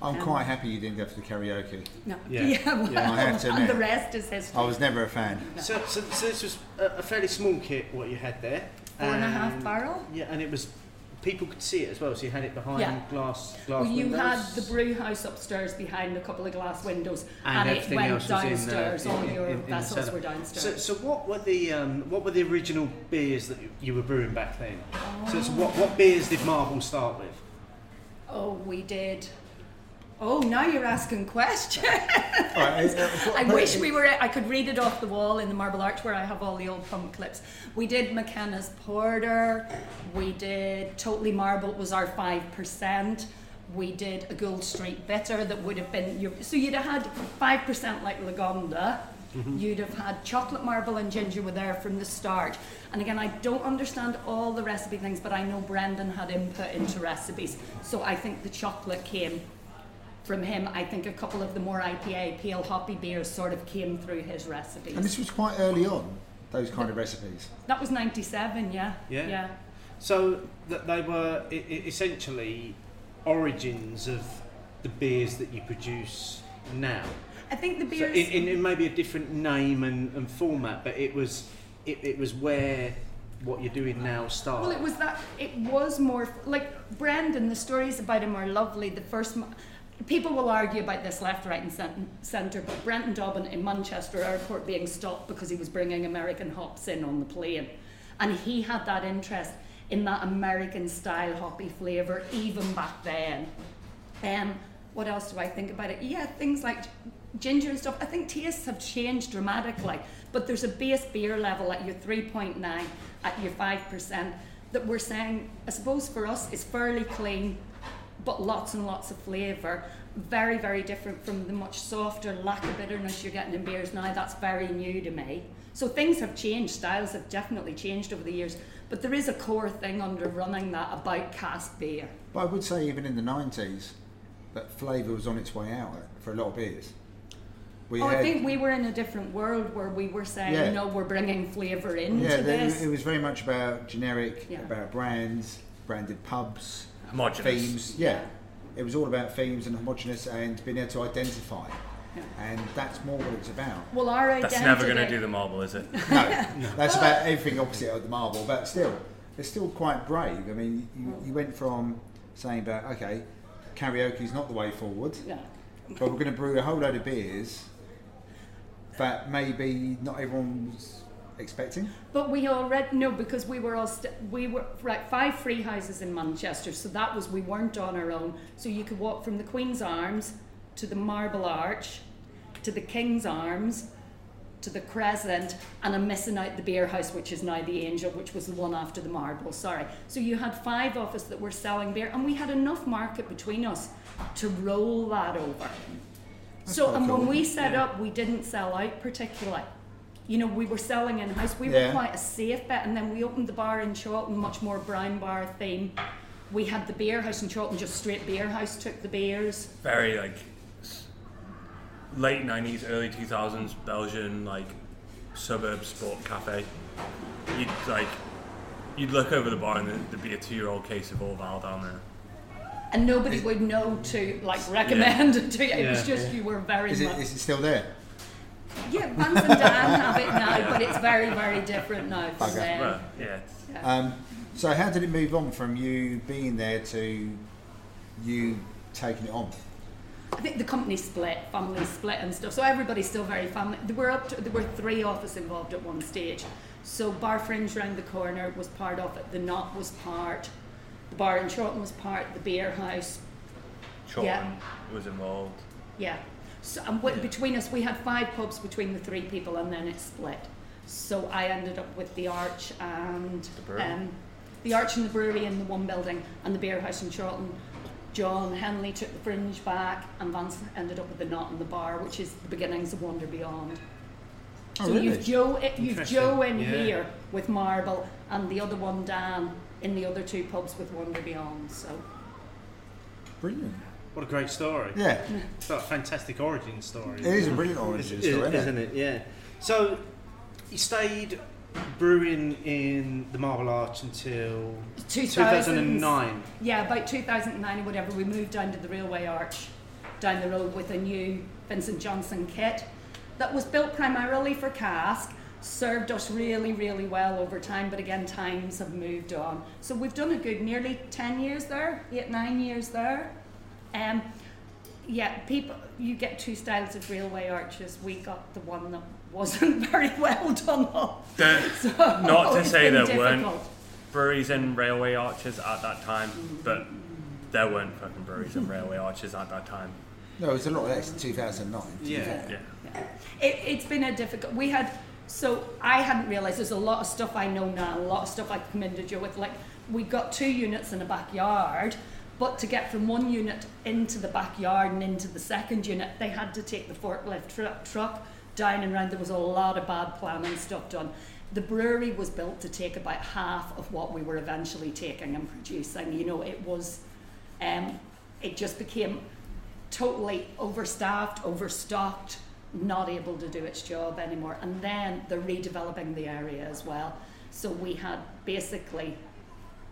I'm um, quite happy you didn't go for the karaoke. No. Yeah, yeah, well, yeah. I have to admit. And the rest is history. I was never a fan. No. So, so, so this was a fairly small kit, what you had there. Four and, and a half barrel. Yeah, and it was... People could see it as well, so you had it behind yeah. glass glass well, you windows. Had the brew house upstairs behind a couple of glass windows, and, and it went downstairs. The, All in, your in, in vessels were downstairs. So, so what were the um, what were the original beers that you were brewing back then? Oh. So, so what what beers did Marble start with? Oh, we did. Oh, now you're asking questions. Right, I, I wish we were, I could read it off the wall in the Marble Arch where I have all the old pump clips. We did McKenna's Porter, we did Totally Marble, it was our five percent. We did a Gould Street Bitter that would have been, your, so you'd have had five percent like Lagonda. Mm-hmm. You'd have had chocolate marble and ginger were there from the start. And again, I don't understand all the recipe things, but I know Brendan had input into recipes. So I think the chocolate came from him. I think a couple of the more I P A, pale hoppy beers sort of came through his recipes. And this was quite early on, those kind of recipes? That was ninety-seven, yeah. Yeah. yeah. So that they were essentially origins of the beers that you produce now. I think the beer so is... in, in maybe a different name and, and format, but it was it, it was where what you're doing now started. Well, it was that, it was more, like Brendan, the stories about him are lovely. The first, people will argue about this left, right and centre, but Brendan Dobbin in Manchester Airport being stopped because he was bringing American hops in on the plane. And he had that interest in that American style hoppy flavour, even back then. Um, what else do I think about it? Yeah, things like ginger and stuff. I think tastes have changed dramatically, but there's a base beer level at your three point nine, at your five percent, that we're saying, I suppose for us, is fairly clean, but lots and lots of flavour. Very, very different from the much softer lack of bitterness you're getting in beers now. That's very new to me. So things have changed, styles have definitely changed over the years, but there is a core thing under running that about cask beer. But I would say even in the nineties, that flavour was on its way out for a lot of beers. We oh, had, I think we were in a different world where we were saying, yeah. no, we're bringing flavour into yeah, this. It was very much about generic, yeah. about brands, branded pubs, homogenous. Themes. Yeah. yeah, it was all about themes and homogenous and being able to identify. Yeah. And that's more what it's about. Well, our identity... That's never going to do the marble, is it? No, that's about everything opposite of the marble, but still, it's still quite brave. I mean, you, you went from saying about, okay, karaoke's not the way forward, yeah. but we're going to brew a whole load of beers that maybe not everyone's expecting. But we already no, because we were all st- we were right five free houses in Manchester, so that was we weren't on our own. So you could walk from the Queen's Arms to the Marble Arch, to the King's Arms, to the Crescent, and I'm missing out the Beer House, which is now the Angel, which was the one after the Marble. Sorry. So you had five of us that were selling beer, and we had enough market between us to roll that over. That's so and cool. When we set yeah. up, we didn't sell out particularly. You know, we were selling in-house. We yeah. were quite a safe bet, and then we opened the bar in Chawton, much more brown bar theme. We had the Beer House in Chawton, just straight Beer House, took the beers. Very, like, late nineties, early two thousands, Belgian, like, suburb sport cafe. You'd, like, you'd look over the bar and there'd be a two-year-old case of Orval down there. And nobody is, would know to like recommend yeah. it to you. It yeah, was just yeah. you were very is it, much... Is it still there? Yeah, Vance and Dan have it now, yeah. but it's very, very different now for okay. them. Well, yeah. yeah. Um, so how did it move on from you being there to you taking it on? I think the company split, family split and stuff, so everybody's still very family. There were, up to, there were three of us involved at one stage. So Bar Fringe round the corner was part of it, The Knot was part, the bar in Chawton was part, the Beer House. Chawton yeah. was involved. Yeah. So and w- yeah. between us, we had five pubs between the three people, and then it split. So I ended up with the Arch and the, um, the Arch and the brewery in the one building, and the Beer House in Chawton. John Henley took the Fringe back, and Vance ended up with the Knot and the bar, which is the beginnings of Wander Beyond. Oh, so really? you've Joe, you've Joe in yeah. here with Marble, and the other one Dan. In the other two pubs with Wander Beyond, so. Brilliant. What a great story. Yeah. It's like a fantastic origin story. It is a brilliant origin story, isn't, isn't it? it? Yeah. So, you stayed brewing in the Marble Arch until two thousand nine. Yeah, about two thousand nine or whatever, we moved down to the Railway Arch down the road with a new Vincent Johnson kit that was built primarily for cask. Served us really, really well over time, but again, times have moved on. So we've done a good nearly ten years there, eight, nine years there. Um, yeah, people, you get two styles of railway arches. We got the one that wasn't very well done up. So not to say there difficult. weren't breweries and railway arches at that time, but there weren't fucking breweries and railway arches at that time. No, it was a lot less in two thousand nine. Yeah. yeah. yeah. It, it's been a difficult... We had... So I hadn't realised there's a lot of stuff I know now, a lot of stuff I commended you with. Like, we got two units in a backyard, but to get from one unit into the backyard and into the second unit, they had to take the forklift tr- truck down and round. There was a lot of bad planning stuff done. The brewery was built to take about half of what we were eventually taking and producing. You know, it was... Um, it just became... totally overstaffed, overstocked, not able to do its job anymore. And then they're redeveloping the area as well. So we had basically,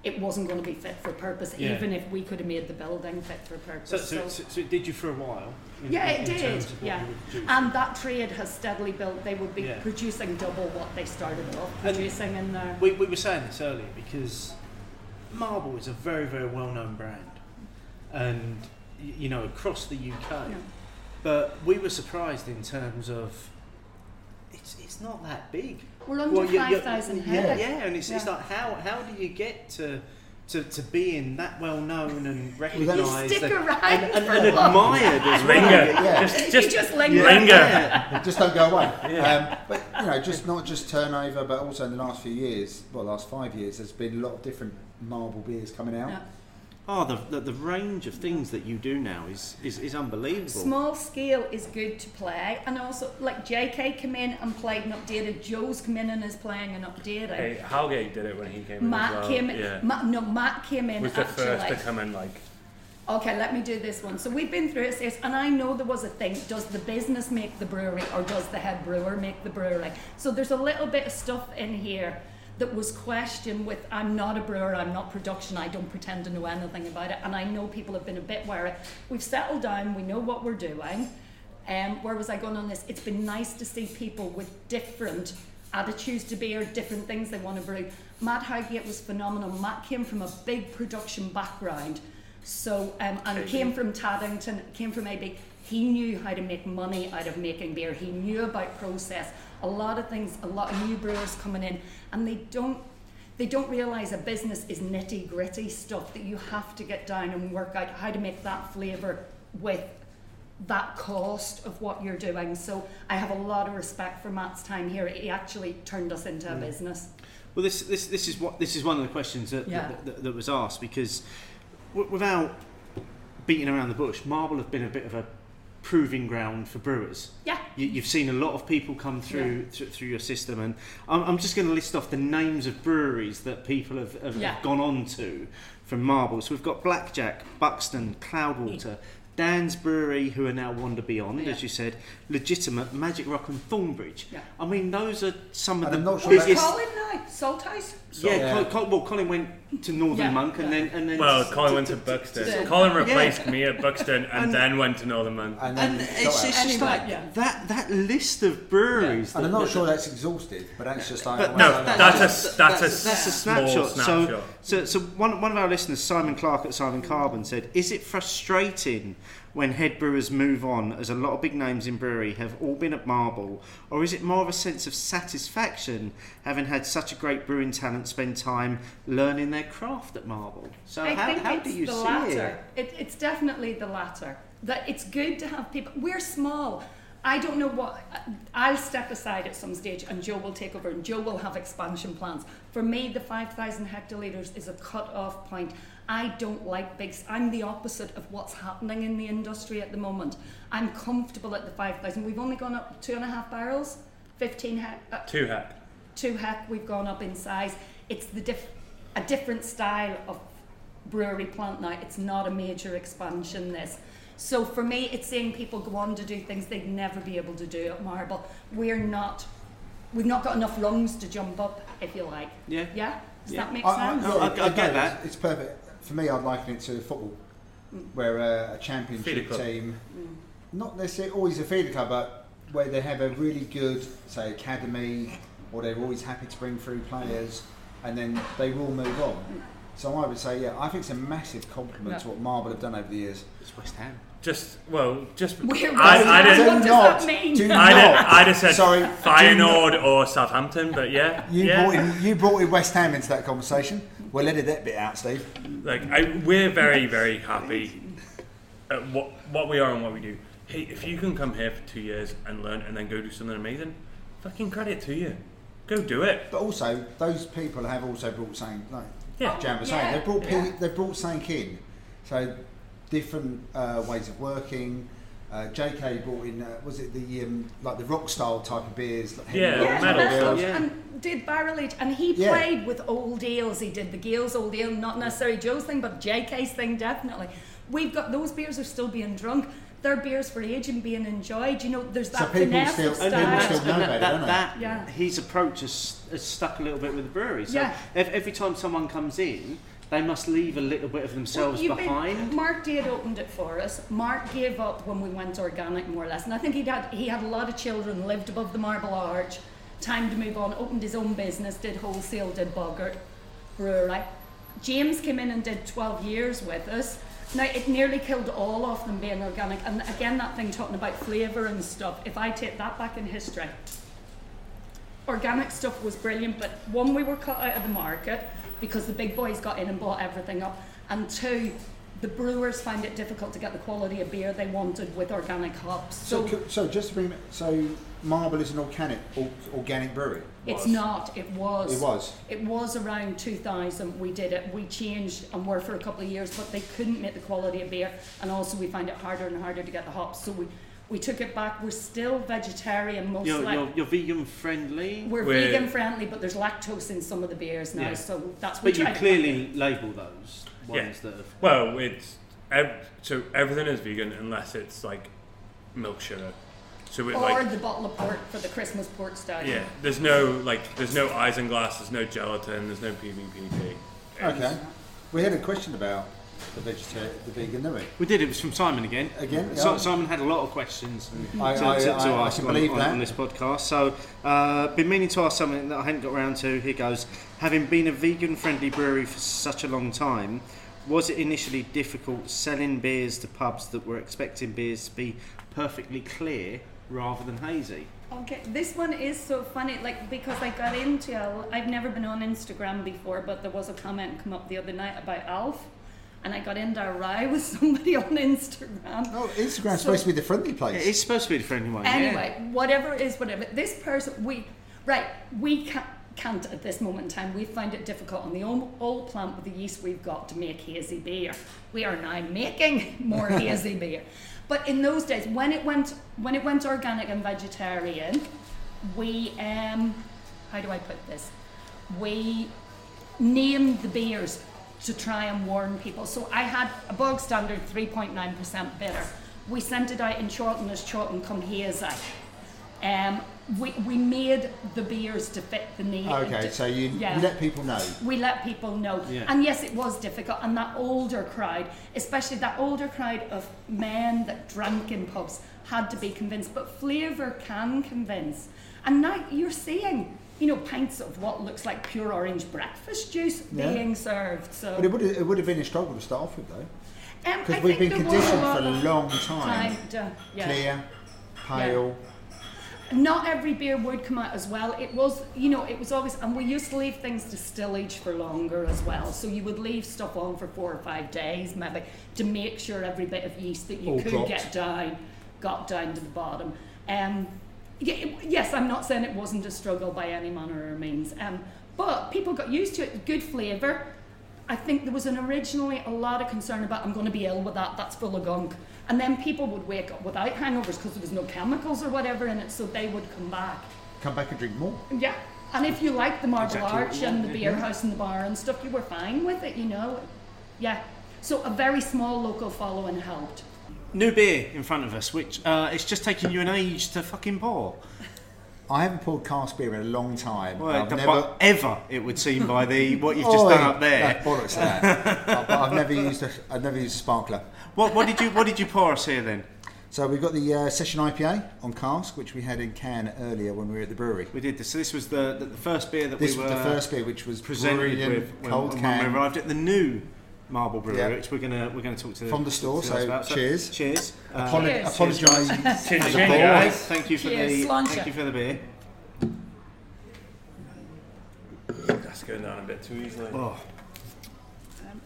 it wasn't going to be fit for purpose, yeah. even if we could have made the building fit for purpose. So, so, so, so it did you for a while? In, yeah, it did. Yeah. And that trade has steadily built. They would be yeah. producing double what they started off producing and in there. We, we were saying this earlier because Marble is a very, very well-known brand. And... you know, across the U K, yeah. but we were surprised in terms of it's it's not that big. We're under well, five thousand head. Yeah, yeah, and it's yeah. it's like how how do you get to to, to being that well known and recognised and, and, and, and admired as well? Linger, yeah. just just, just linger, yeah. linger. Yeah. Just don't go away. Yeah. Um, but you know, just not just turnover, but also in the last few years, well, last five years, there's been a lot of different Marble beers coming out. Yeah. Oh, the, the the range of things that you do now is, is, is unbelievable. Small scale is good to play, and also like J K came in and played and updated. Joe's come in and is playing and updating. Hey, Holgate did it when he came Matt in. Matt well. came in. Yeah. Matt, no, Matt came in. Was the actually. first to come in. Like, okay, let me do this one. So we've been through it, says, and I know there was a thing. Does the business make the brewery, or does the head brewer make the brewery? So there's a little bit of stuff in here that was questioned with, I'm not a brewer, I'm not production, I don't pretend to know anything about it. And I know people have been a bit wary. We've settled down, we know what we're doing. Um, where was I going on this? It's been nice to see people with different attitudes to beer, different things they want to brew. Matt Holgate was phenomenal. Matt came from a big production background. So, um, and came from Taddington, came from A B. He knew how to make money out of making beer. He knew about process. A lot of things, a lot of new brewers coming in, and they don't they don't realise a business is nitty gritty stuff that you have to get down and work out how to make that flavour with that cost of what you're doing. So I have a lot of respect for Matt's time here. He actually turned us into a business. Well, this this this is what this is one of the questions that yeah. that, that, that was asked, because w- without beating around the bush, Marble have been a bit of a proving ground for brewers. Yeah, you, you've seen a lot of people come through yeah. th- through your system, and I'm, I'm just going to list off the names of breweries that people have, have, yeah. have gone on to from Marble. So we've got Blackjack, Buxton, Cloudwater, Dan's Brewery, who are now Wander Beyond, yeah. as you said, Legitimate, Magic Rock, and Thornbridge. Yeah. I mean, those are some of I'm the biggest. Sure Colin now? Salt House? Salt. Yeah, yeah. Col- Col- well, Colin went to Northern yeah, Monk and yeah. then and then. Well, Colin to, went to, to Buxton. To, to, Colin replaced yeah. me at Buxton and, and then went to Northern Monk. And, and it's just anyway, like yeah. that that list of breweries. Yeah. And I'm not sure that's exhaustive, but that's just like. But no, that's, that's a that's, that's, a, that's a snapshot. snapshot. So, so so one one of our listeners, Simon Clark at Simon Carbon, said, "Is it frustrating when head brewers move on, as a lot of big names in brewery have all been at Marble, or is it more of a sense of satisfaction having had such a great brewing talent spend time learning their craft at Marble?" So I how, think how it's do you the see latter. It? it? It's definitely the latter. That it's good to have people. We're small. I don't know what, I'll step aside at some stage and Joe will take over and Joe will have expansion plans. For me, the five thousand hectolitres is a cut-off point. I don't like big, I'm the opposite of what's happening in the industry at the moment. I'm comfortable at the five thousand. We've only gone up two and a half barrels, fifteen hec. Uh, two hec. Two hec, we've gone up in size. It's the diff, a different style of brewery plant now. It's not a major expansion, this. So for me, it's seeing people go on to do things they'd never be able to do at Marble. We're not, we've not got enough lungs to jump up, if you like. Yeah. Yeah? Does yeah. that make I, sense? I, I, I, I get I that. It's, it's perfect. For me, I'd liken it to football, mm. where uh, a championship team, mm. not necessarily always a feeder club, but where they have a really good, say, academy, or they're always happy to bring through players, and then they will move on. Mm. So I would say, yeah, I think it's a massive compliment yeah. to what Marble have done over the years. It's West Ham. Just, well, just... We're I, I didn't, what does not, that mean? Do not. I, did, I just said Sorry, Feyenoord or Southampton, but yeah. You, yeah. Brought in, you brought in West Ham into that conversation. We'll edit that bit out, Steve. Like, I, we're very, very happy at what what we are and what we do. Hey, if you can come here for two years and learn and then go do something amazing, fucking credit to you. Go do it. But also, those people have also brought something, like yeah. Jan was yeah. saying, they brought yeah. they brought something in. So different uh, ways of working. Uh, J K brought in, uh, was it the um, like the rock style type of beers? Like yeah, yeah. Metal yeah. And did barrel aged, and he yeah. played with old ales. He did the Gales old ale, not necessarily Joe's thing, but J K's thing definitely. We've got those beers are still being drunk. They're beers for age and being enjoyed. You know, there's that so finesse still, style. And still know and that, that, that yeah. his approach has, has stuck a little bit with the brewery. So yeah. if, every time someone comes in, they must leave a little bit of themselves well, behind. Been, Mark Dear opened it for us. Mark gave up when we went organic, more or less. And I think he had he had a lot of children, lived above the Marble Arch, time to move on, opened his own business, did wholesale, did Boggart Brewery. James came in and did twelve years with us. Now, it nearly killed all of them being organic. And again, that thing talking about flavour and stuff, if I take that back in history, organic stuff was brilliant, but one, we were cut out of the market because the big boys got in and bought everything up, and two, the brewers found it difficult to get the quality of beer they wanted with organic hops. So, so, so just to bring, so Marble is an organic or, organic brewery. It's was. not. It was. It was. It was around two thousand. We did it. We changed and were for a couple of years, but they couldn't make the quality of beer, and also we found it harder and harder to get the hops. So we. We took it back. We're still vegetarian mostly. You're, you're, you're vegan friendly? We're, We're vegan friendly, but there's lactose in some of the beers now, yeah. so that's what we But you clearly label those ones yeah. that have... Well, it's... Ev- so everything is vegan unless it's like milk sugar. So it, or like, the bottle of port for the Christmas port style. Yeah, there's no like, there's no isinglass, there's no gelatin, there's no P V P P. Okay. We had a question about... The vegetarian, the vegan, didn't we? We did. It was from Simon again. Again, yeah. so, Simon had a lot of questions I, to, I, to, to I, ask I on, on, on this podcast. So, uh, been meaning to ask something that I hadn't got around to. Here goes. Having been a vegan-friendly brewery for such a long time, was it initially difficult selling beers to pubs that were expecting beers to be perfectly clear rather than hazy? Okay, this one is so funny, like, because I got into I'll, I've never been on Instagram before, but there was a comment come up the other night about Alf. And I got into a row with somebody on Instagram. Oh, Instagram's so, supposed to be the friendly place. Yeah, it's supposed to be the friendly one. Anyway, yeah. whatever it is, whatever. This person, we, right, we can't, can't at this moment in time. We find it difficult on the old, old plant with the yeast we've got to make hazy beer. We are now making more hazy beer. But in those days, when it went, when it went organic and vegetarian, we, um, how do I put this? We named the beers to try and warn people. So I had a bog standard three point nine percent bitter. We sent it out in Chawton as Chawton come hazy. Um, we we made the beers to fit the need. Okay, so you yeah. let people know. We let people know. Yeah. And yes, it was difficult. And that older crowd, especially that older crowd of men that drank in pubs, had to be convinced. But flavour can convince. And now you're seeing, you know, pints of what looks like pure orange breakfast juice yeah. being served. So, but it would have, it would have been a struggle to start off with, though, because um, we've been conditioned a for a long time. time to, yeah. Clear, pale. Yeah. Not every beer would come out as well. It was, you know, it was always, and we used to leave things to stillage for longer as well. So you would leave stuff on for four or five days, maybe, to make sure every bit of yeast that you All could dropped. get down got down to the bottom. Um, Yes, I'm not saying it wasn't a struggle by any manner or means, um, but people got used to it, good flavour. I think there was an originally a lot of concern about, I'm going to be ill with that, that's full of gunk. And then people would wake up without hangovers because there was no chemicals or whatever in it, so they would come back. Come back and drink more. Yeah, and if you liked the Marble exactly Arch and the beer yeah. house and the bar and stuff, you were fine with it, you know. Yeah, so a very small local following helped. New beer in front of us, which uh, it's just taking you an age to fucking pour. I haven't poured cask beer in a long time. Well, I've never... Bo- ever, it would seem, by the what you've just oh, done up there. That bollocks that. But I've never used a, I've never used a sparkler. What, what did you What did you pour us here then? So we've got the uh, Session I P A on cask, which we had in can earlier when we were at the brewery. We did this. So this was the the, the first beer that this we were. This was the first beer, which was presented with cold when, can. When we arrived at the new Marble Brewery, yep. which we're gonna we're gonna talk to from the store. So, about. so cheers, cheers. Uh, Apolo- cheers. Apologise as a board. Thank you for cheers. the Slancher. Thank you for the beer. That's going down a bit too easily. Oh. Um,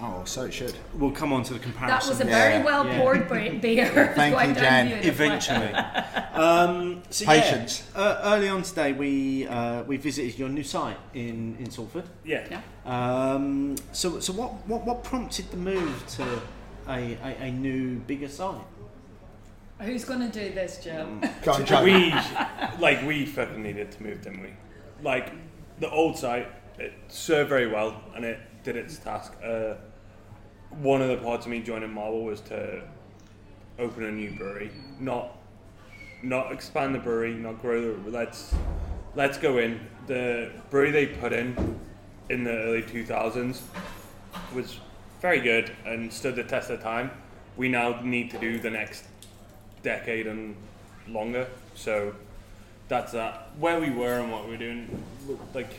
Oh, so it should. We'll come on to the comparison. That was a very yeah. well yeah. poured yeah. beer. Thank you, Jan. Eventually. um, so Patience. Yeah, uh, early on today, we uh, we visited your new site in, in Salford. Yeah. yeah. Um, so so what, what, what prompted the move to a, a, a new, bigger site? Who's going to do this, Joe? Mm. we, like, we fucking needed to move, didn't we? Like, the old site, it served very well, and it did its task. Uh, one of the parts of me joining Marble was to open a new brewery, not not expand the brewery, not grow the brewery. Let's, let's go in. The brewery they put in in the early two thousands was very good and stood the test of time. We now need to do the next decade and longer, so that's that. Where we were and what we were doing, like...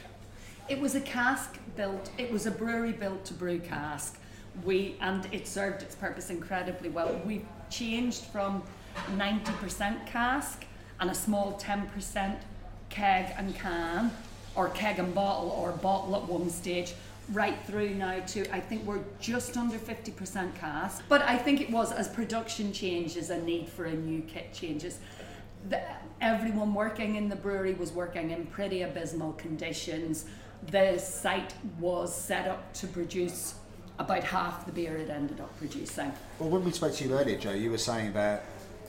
It was a cask built, it was a brewery built to brew cask. We, and it served its purpose incredibly well. We changed from ninety percent cask and a small ten percent keg and can, or keg and bottle, or bottle at one stage, right through now to, I think we're just under fifty percent cask. But I think it was, as production changes, a need for a new kit changes. The, everyone working in the brewery was working in pretty abysmal conditions. The site was set up to produce about half the beer it ended up producing. Well, when we spoke to you earlier, Joe, you were saying that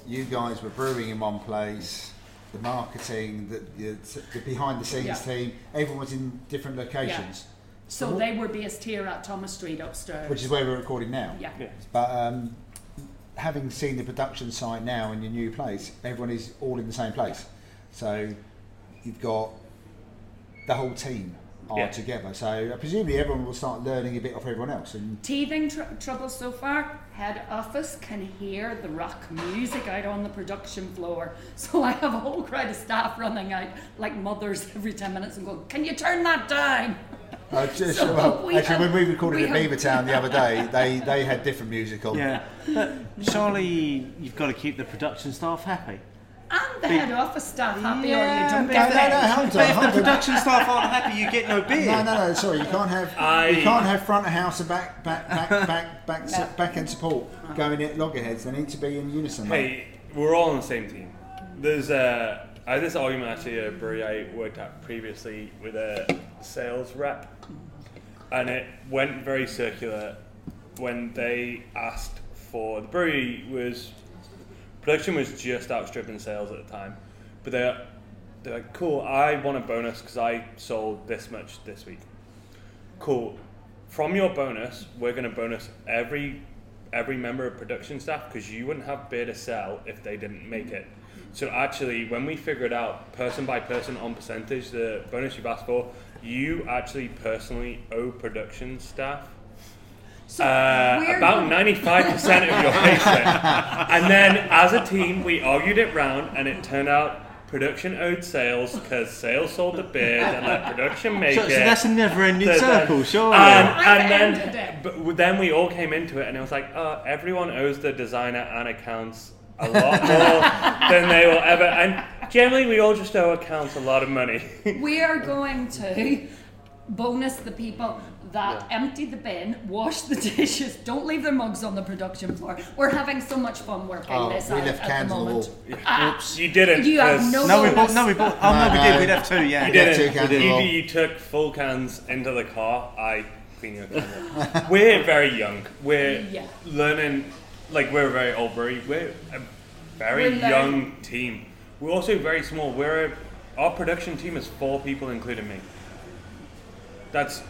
you guys were brewing in one place, the marketing, the, the, the behind-the-scenes yeah. team, everyone was in different locations. Yeah. So they were based here at Thomas Street upstairs. Which is where we're recording now. Yeah. yeah. But um, having seen the production site now in your new place, everyone is all in the same place. So you've got the whole team are yeah. together. So presumably everyone will start learning a bit off everyone else. And teething tr- trouble so far. Head office can hear the rock music out on the production floor. So I have a whole crowd of staff running out like mothers every ten minutes and going, "Can you turn that down?" Uh, just, so well, we actually, have, when we recorded we at Beavertown the other day, they, they had different music on. Yeah, but surely you've got to keep the production staff happy. And the Be- head office staff happy, yeah, or you don't get no, no, no, hold on, But if hold the on. production staff aren't happy, you get no beer. No, no, no. Sorry, you can't have I... you can't have front of house and back back back back back, no. back end support going at loggerheads. They need to be in unison. Hey, mate. We're all on the same team. There's a. Uh, I had this argument actually at a brewery I worked at previously with a sales rep, and it went very circular when they asked for the brewery was production was just outstripping sales at the time, but they're they're like, "Cool, I want a bonus because I sold this much this week." "Cool, from your bonus we're going to bonus every every member of production staff because you wouldn't have beer to sell if they didn't make it. So actually, when we figured out person by person on percentage, the bonus you've asked for, you actually personally owe production staff so uh, about ninety-five percent of your paycheck." And then as a team, we argued it round, and it turned out production owed sales because sales sold the beer, and let production make so, it. So that's a never-ending so circle, then, surely. And, and then, but then we all came into it, and it was like, oh, everyone owes the designer and accounts a lot more than they will ever, and generally we all just owe accounts a lot of money. We are going to bonus the people that yeah. empty the bin, wash the dishes, don't leave their mugs on the production floor. We're having so much fun working oh, this we out left at the moment. Ah, Oops, you didn't. You have no. No, we bought. No, we bought. Oh no, no, we did. We left two. Yeah, you didn't. Two cans you, did. you took full cans into the car. I clean your car. We're very young. We're yeah. learning. Like, we're a very old brewery. We're a very we're young team. We're also very small. We're a, our production team is four people, including me. That's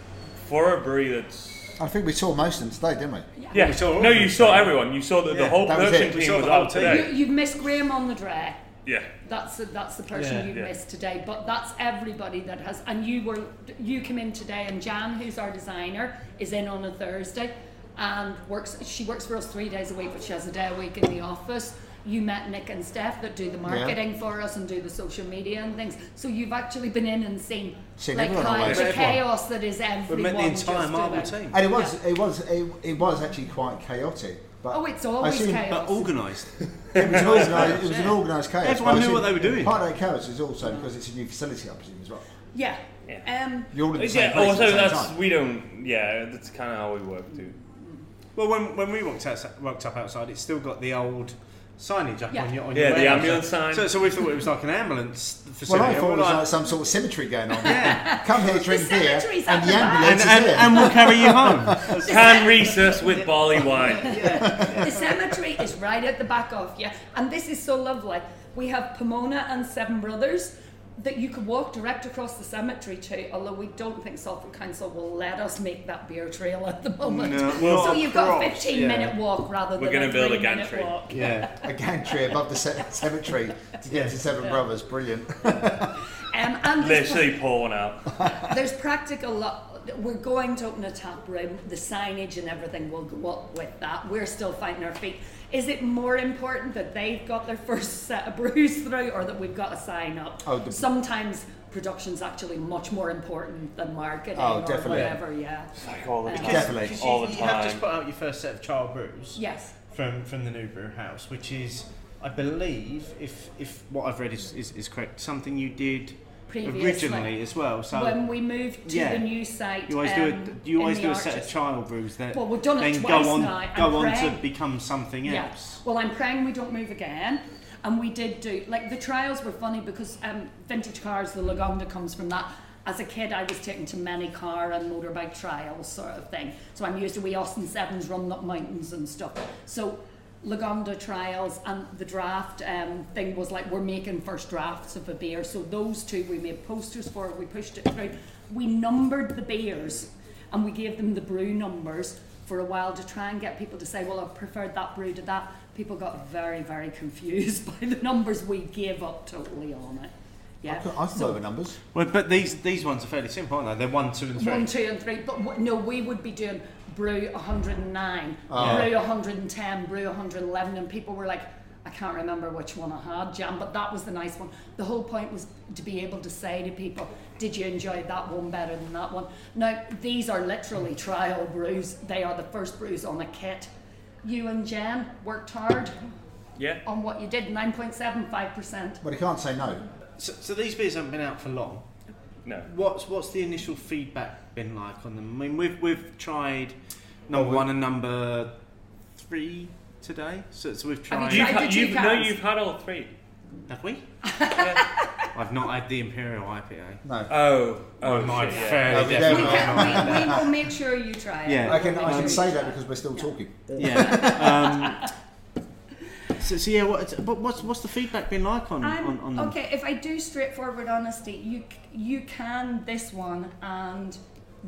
for a brewery that's... I think we saw most of them today, didn't we? Yeah. yeah. We saw no, you saw everyone. You saw that yeah, the whole that production was team was out today. You, you missed Graham on the dray. Yeah. That's the, that's the person yeah, you yeah. missed today. But that's everybody that has... And you were you came in today, and Jan, who's our designer, is in on a Thursday. And works. She works for us three days a week, but she has a day a week in the office. You met Nick and Steph that do the marketing yeah. for us and do the social media and things. So you've actually been in and seen, seen like how the chaos that is everyone. We met the entire Marble team, and it was yeah. it was it, it was actually quite chaotic. But oh, it's always assume, chaos, but organised. It was, organised, it was yeah. an organised chaos. Everyone knew assume, what they were doing. Part of that chaos is also because it's a new facility, I presume, as well. Yeah. yeah. Um. You're all in the same yeah, also, that's time. we don't. Yeah, that's kind of how we work too. Well, when when we walked out, walked up outside, it's still got the old signage up yeah. on your on yeah, your the ambulance sign. So, so we thought it was like an ambulance facility. Well, I thought it was like, like some sort of cemetery going on. Yeah, come here, drink beer, and the ambulance and, and, is here, and we'll carry you home. Can recess with barley wine. Yeah. Yeah. The cemetery is right at the back of yeah, and this is so lovely. We have Pomona and Seven Brothers that you could walk direct across the cemetery to, although we don't think Salford Council will let us make that beer trail at the moment. No, well, so you've got a fifteen-minute yeah. walk rather We're than a three-minute We're going to build a gantry. Walk. Yeah, a gantry above the cemetery to get yeah. to Seven yeah. Brothers. Brilliant. um, and literally pouring out. There's practical... Lo- We're going to open a tap room. The signage and everything will go up with that. We're still finding our feet. Is it more important that they've got their first set of brews through, or that we've got a sign up? Oh, the... Sometimes production's actually much more important than marketing oh, or whatever. Yeah, it's like all the um, time. Definitely, you, all the time. You have just put out your first set of child brews. Yes. From from the new brew house, which is, I believe, if if what I've read is is, is correct, something you did. Previously. Originally as well. So when we moved to yeah. the new site, you always um, do a, you always do a set of child brews that well, we've done it then twice go on now. go on to become something yeah. else. Well, I'm praying we don't move again. And we did do like the trials were funny because um, vintage cars, the Lagonda comes from that. As a kid, I was taken to many car and motorbike trials sort of thing. So I'm used to wee Austin Sevens running up mountains and stuff. So. Lagonda trials and the draft um, thing was like we're making first drafts of a beer, so those two we made posters for, we pushed it through, we numbered the beers and we gave them the brew numbers for a while to try and get people to say, well, I preferred that brew to that. People got very very confused by the numbers. We gave up totally on it. Yeah, I can, I can so, know the numbers. Well, but these these ones are fairly simple, aren't they? They're one, two, and three. One, two, and three. But w- no, we would be doing brew one hundred nine, oh. brew one hundred ten, brew one hundred eleven, and people were like, I can't remember which one I had, Jan, but that was the nice one. The whole point was to be able to say to people, did you enjoy that one better than that one? Now, these are literally trial brews. They are the first brews on a kit. You and Jan worked hard yeah. on what you did, nine point seven five percent. But you can't say no. So, so these beers haven't been out for long. No. What's what's the initial feedback been like on them? I mean, we've we've tried number well, one and number three today. So, so we've tried. You tried you've, no, you've had all three. Have we? Yeah. I've not had the Imperial I P A. No. Oh. Oh my. Yeah. Fairly no, we, can, we, we will make sure you try it. Yeah. I can we'll I can sure say that because we're still yeah. talking. Yeah. um, So, so yeah, what, but what's what's the feedback been like on, um, on, on them? Okay, if I do straightforward honesty, you you can this one and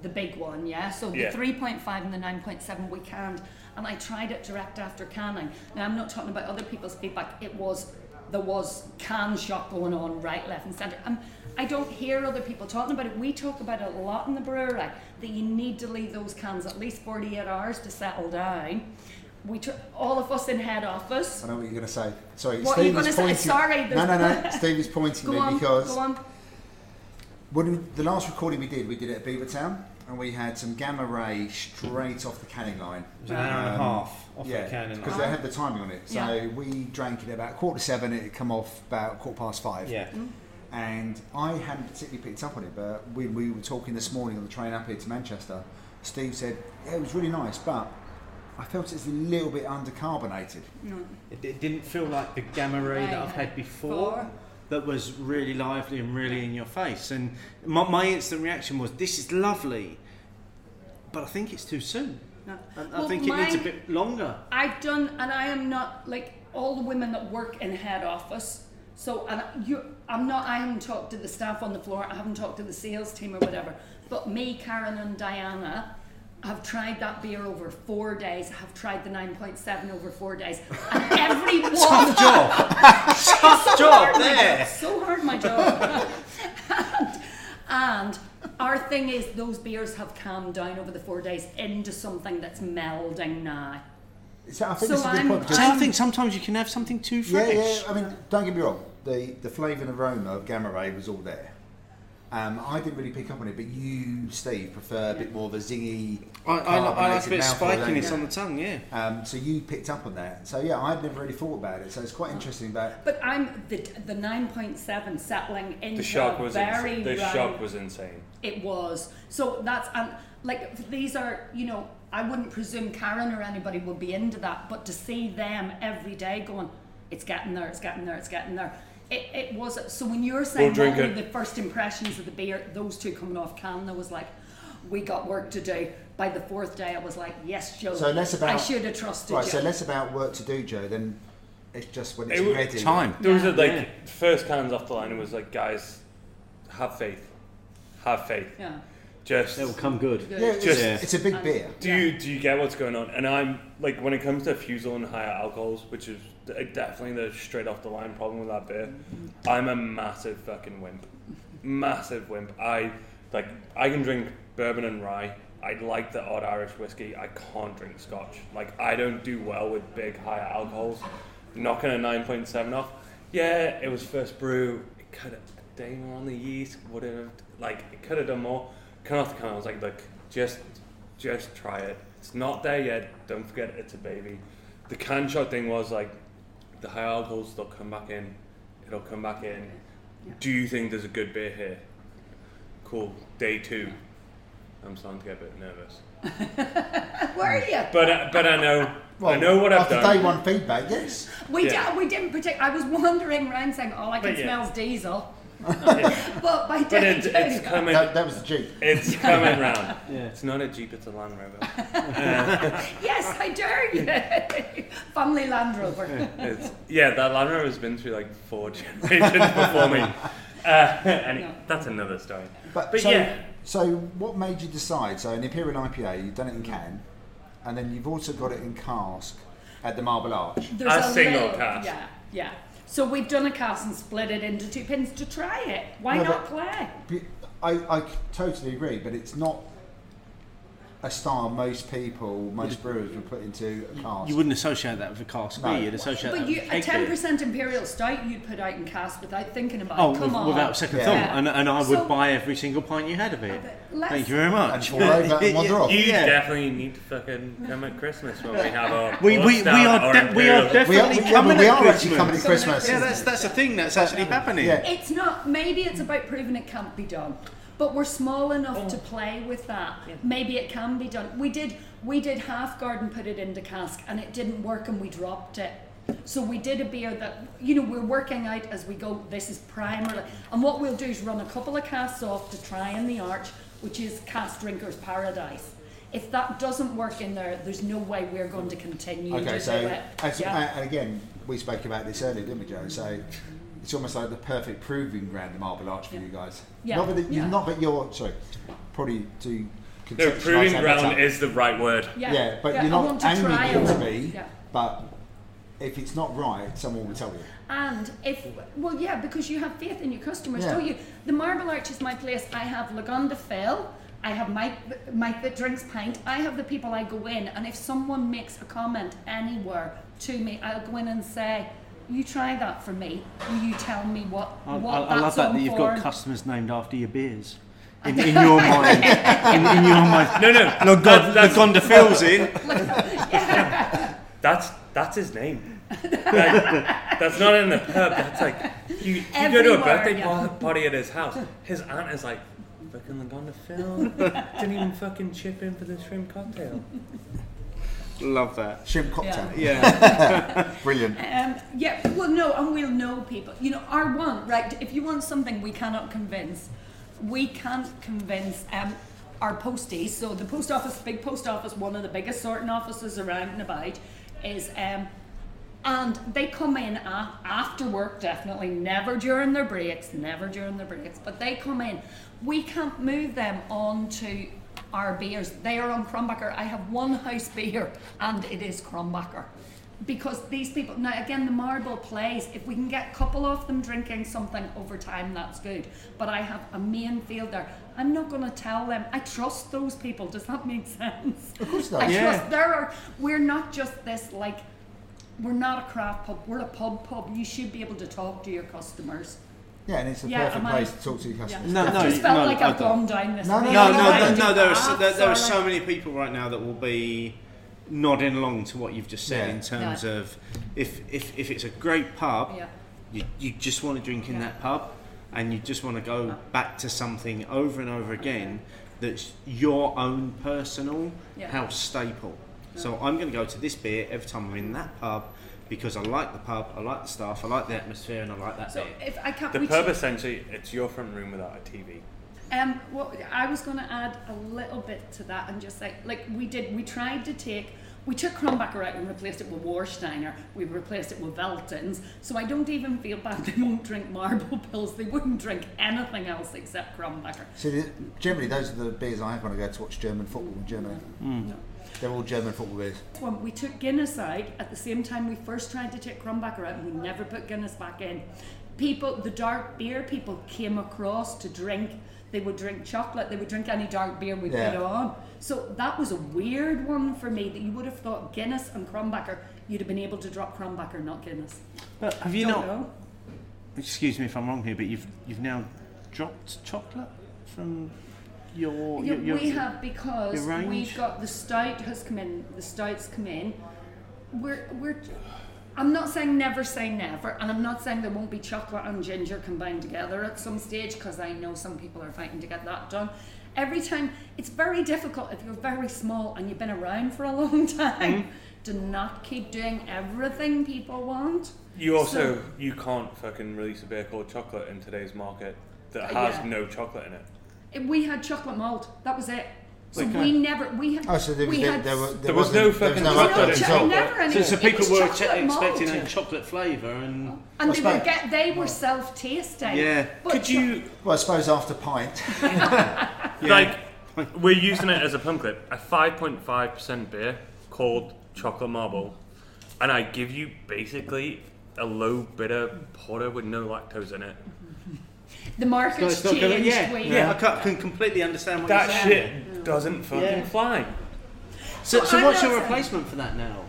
the big one, yeah? So the yeah. three point five and the nine point seven we canned, and I tried it direct after canning. Now, I'm not talking about other people's feedback. It was, there was can shop going on right, left and centre. Um, I don't hear other people talking about it. We talk about it a lot in the brewery, that you need to leave those cans at least forty-eight hours to settle down. We t- all of us in head office. I know what you're going to say. Sorry, what Steve are you is pointing. Say? Sorry, no, no, no. Steve is pointing go me on, because go on. When the last recording we did, we did it at Beavertown, and we had some gamma ray straight off the canning line. It was an hour um, and a half off yeah, the canning line because they had the timing on it. So yeah. we drank it at about quarter to seven. It had come off about quarter past five. Yeah. Mm. And I hadn't particularly picked up on it, but when we were talking this morning on the train up here to Manchester, Steve said, "Yeah, it was really nice, but." I felt it's a little bit undercarbonated. Mm. It, it didn't feel like the gamma ray that I've had before Four. that was really lively and really in your face. And my, my instant reaction was, this is lovely, but I think it's too soon. No. I, well, I think it needs a bit longer. I've done, and I am not, like all the women that work in head office, so and you, I'm not, I haven't talked to the staff on the floor, I haven't talked to the sales team or whatever, but me, Karen and Diana, I've tried that beer over four days. I've tried the nine point seven over four days. And everyone... Tough job. Tough so job there. So hard, my job. and, and our thing is those beers have calmed down over the four days into something that's melding now. So I think, so I'm, point, I'm, I think sometimes you can have something too fresh. Yeah, yeah. I mean, don't get me wrong. The, the flavour and aroma of Gamma Ray was all there. Um, I didn't really pick up on it, but you, Steve, prefer a yeah. bit more of a zingy. I, I, I like a bit of spikiness on the tongue, yeah. Um, so you picked up on that. So yeah, I'd never really thought about it. So it's quite interesting. About but I'm the the nine point seven settling into the shock was very ins- the shock was insane. It was so that's um, like these are you know I wouldn't presume Karen or anybody would be into that, but to see them every day going, it's getting there, it's getting there, it's getting there. It it was, so when you were saying we'll that, the first impressions of the beer, those two coming off Canada was like, we got work to do. By the fourth day, I was like, yes, Joe, so less about, I should have trusted right, you. Right, so less about work to do, Joe, than it's just when it's it ready. Time. There was yeah. a, like, yeah. first cans off the line, it was like, guys, have faith. Have faith. Yeah. Just it will come good. good. Yeah, it's, just, yeah. it's a big beer. Do yeah. you do you get what's going on? And I'm like, when it comes to fusel and higher alcohols, which is definitely the straight off the line problem with that beer, I'm a massive fucking wimp. Massive wimp. I like I can drink bourbon and rye. I like the odd Irish whiskey. I can't drink Scotch. Like I don't do well with big higher alcohols. Knocking a nine point seven off. Yeah, it was first brew. It could have day more on the yeast. Would have like it could have done more. Come off the can, I was like, look, just just try it. It's not there yet. Don't forget it's a baby. The can shot thing was like, the high alcohols, they'll come back in. It'll come back in. Yeah. Do you think there's a good beer here? Cool. Day two. Yeah. I'm starting to get a bit nervous. Where are you? But uh, but I know well, I know what I've done. After day one feedback, yes. We yeah. did, we didn't predict. I was wandering around saying, all I can yeah. smell is diesel. Well, by but it's, it's coming. That, that was a Jeep. It's coming round. Yeah. It's not a Jeep, it's a Land Rover. uh, yes, I dare you. Family Land Rover. It's, yeah, that Land Rover's been through like four generations before me. Uh, and no. it, that's another story. But, but so, yeah. So what made you decide? So an Imperial I P A, you've done it in can, and then you've also got it in cask at the Marble Arch. There's a, a single little, cask. Yeah, yeah. So we've done a cast and split it into two pins to try it. Why no, not play? I, I totally agree, but it's not a style most people, most brewers would put into a cask. You wouldn't associate that with a cask, no. You'd associate but that you, with a ten percent beer. Imperial stout you'd put out in cask without thinking about oh, it. Come with, on. Without second yeah. thought. Yeah. And, and I so, would buy every single pint you had of it. Thank you very much. And over and wander off. You yeah. definitely need to fucking come at Christmas when we have our. We we, we are de- we are definitely we are, coming we are at Christmas. Coming at Christmas. Yeah, that's that's a thing that's actually happening. Yeah. It's not. Maybe it's about proving it can't be done, but we're small enough oh. to play with that. Yeah. Maybe it can be done. We did we did half garden, put it into cask, and it didn't work, and we dropped it. So we did a beer that, you know, we're working out as we go. This is primarily, and what we'll do is run a couple of casks off to try in the Arch, which is Cask Drinkers Paradise. If that doesn't work in there, there's no way we're going to continue okay, to so do it. As, yeah. And again, we spoke about this earlier, didn't we, Joe? So it's almost like the perfect proving ground, the Marble Arch, for yeah. you guys. Yeah. Not that yeah. not that you're, sorry, probably to No, proving ground is the right word. Yeah, yeah but yeah, you're not angry to me, yeah. but if it's not right, someone will tell you. And if, well, yeah, because you have faith in your customers, yeah. don't you? The Marble Arch is my place. I have Lagonda Phil. I have Mike, Mike that drinks pint. I have the people I go in, and if someone makes a comment anywhere to me, I'll go in and say, you try that for me. Will you tell me what, I, what I, that's I love that, that you've got customers named after your beers. In, in your mind. in, in your mind. No, no. Lagonda, Lagonda Phil's in. yeah. That's that's his name. Like, that's not in the pub. That's like you, you go to a birthday yeah. party at his house. His aunt is like, fucking Lagonda Phil didn't even fucking chip in for the shrimp cocktail. Love that shrimp cocktail. Yeah, yeah. Brilliant. Um, yeah. Well, no, and we'll know people. You know, our one right. If you want something, we cannot convince. We can't convince. Um, our posties. So the post office, big post office, one of the biggest sorting offices around and about, is. Um, And they come in after work, definitely, never during their breaks, never during their breaks, but they come in. We can't move them on to our beers. They are on Krumbacher. I have one house beer, and it is Krumbacher. Because these people, now again, the Marble plays, if we can get a couple of them drinking something over time, that's good. But I have a main field there. I'm not going to tell them. I trust those people. Does that make sense? Of course not. I yeah. trust there are, we're not just this like, we're not a craft pub, we're a pub pub. You should be able to talk to your customers. Yeah, and it's a yeah, perfect place I, to talk to your customers. Yeah. No, no, I just felt no, like I've gone down this. No, no, no, no, no there, are so, there, there are so many people right now that will be nodding along to what you've just said yeah. in terms yeah. of if, if if it's a great pub, yeah. you, you just want to drink in yeah. that pub and you just want to go yeah. back to something over and over again. Okay. that's your own personal yeah. house staple. Yeah. So I'm going to go to this beer every time I'm in that pub because I like the pub, I like the staff, I like the atmosphere, and I like that so beer. If I can't, the pub, essentially, it's your front room without a T V. Um, what I was going to add a little bit to that and just like, like we did, we tried to take, we took Kronbacher out and replaced it with Warsteiner, we replaced it with Veltins, so I don't even feel bad they won't drink Marble Pills, they wouldn't drink anything else except Kronbacher. So generally those are the beers I have when I go to watch German football in Germany. Mm. No. They're all German football beers. When we took Guinness out, at the same time we first tried to take Kronbacher out and we never put Guinness back in. People, the dark beer people came across to drink. They would drink chocolate, they would drink any dark beer we yeah. put on. So that was a weird one for me, that you would have thought Guinness and Kronbacher, you'd have been able to drop Kronbacher, not Guinness. But have you Don't not, know. Excuse me if I'm wrong here, but you've you've now dropped chocolate from your, yeah, your, your We have, because we've got, the stout has come in, the stout's come in. We're, we're, I'm not saying never say never, and I'm not saying there won't be chocolate and ginger combined together at some stage, because I know some people are fighting to get that done. Every time, it's very difficult if you're very small and you've been around for a long time mm. to not keep doing everything people want. You also, so, you can't fucking release a beer called chocolate in today's market that has yeah. no chocolate in it. We had chocolate malt, that was it. So okay. we never, we had, oh, so there was, we there, had, there, were, there, there was no fucking no chocolate in chocolate. So, so people were ch- expecting a chocolate flavour, and and I they suppose. were get, they were self-tasting. Yeah. But Could cho- you? Well, I suppose after pint. yeah. Like we're using it as a pump clip, a five point five percent beer called Chocolate Marble, and I give you basically a low bitter porter with no lactose in it. The market's so changed. Gonna, yeah, yeah, yeah, I can, can completely understand what that you're saying. That shit doesn't fucking yeah. fly. So, so, so what's your replacement for that now?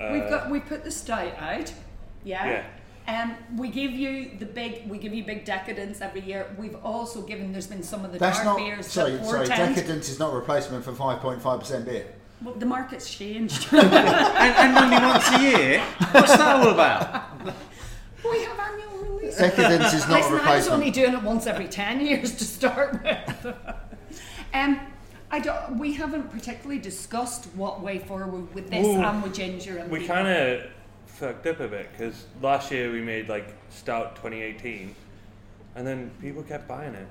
Uh, We've got we put the stout out. Yeah. And yeah. um, we give you the big we give you big decadence every year. We've also given there's been some of the That's dark not, beers. Sorry, that sorry, decadence is not a replacement for five point five percent beer. Well, the market's changed. and, and only once a year. What's that all about? We have annual. Decadence is not a replacement. I was only doing it once every ten years to start with. um, I don't. We haven't particularly discussed what way forward with this Ooh, and with ginger. And we kind of fucked up a bit because last year we made like Stout twenty eighteen, and then people kept buying it.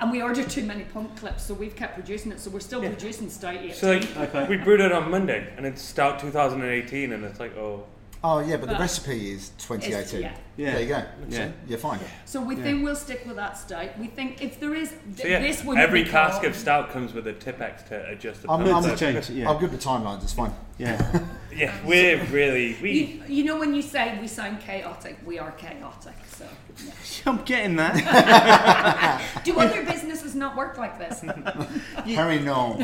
And we ordered too many pump clips, so we've kept producing it. So we're still yeah. producing Stout eighteen. So like, okay. we brewed it on Monday, and it's Stout twenty eighteen, and it's like oh. Oh yeah, but, but the recipe is twenty eighteen. Yeah. yeah, there you go. Yeah, so you're fine. So we yeah. think we'll stick with that stout. We think if there is, th- so yeah, this would every be cask of stout comes with a Tipex to adjust the. I'm, I'm, to change, yeah. I'm good with timelines. It's fine. Yeah, yeah, we're really we. You, you know when you say we sound chaotic, we are chaotic. So yeah. I'm getting that. Do other businesses not work like this? Harry, no.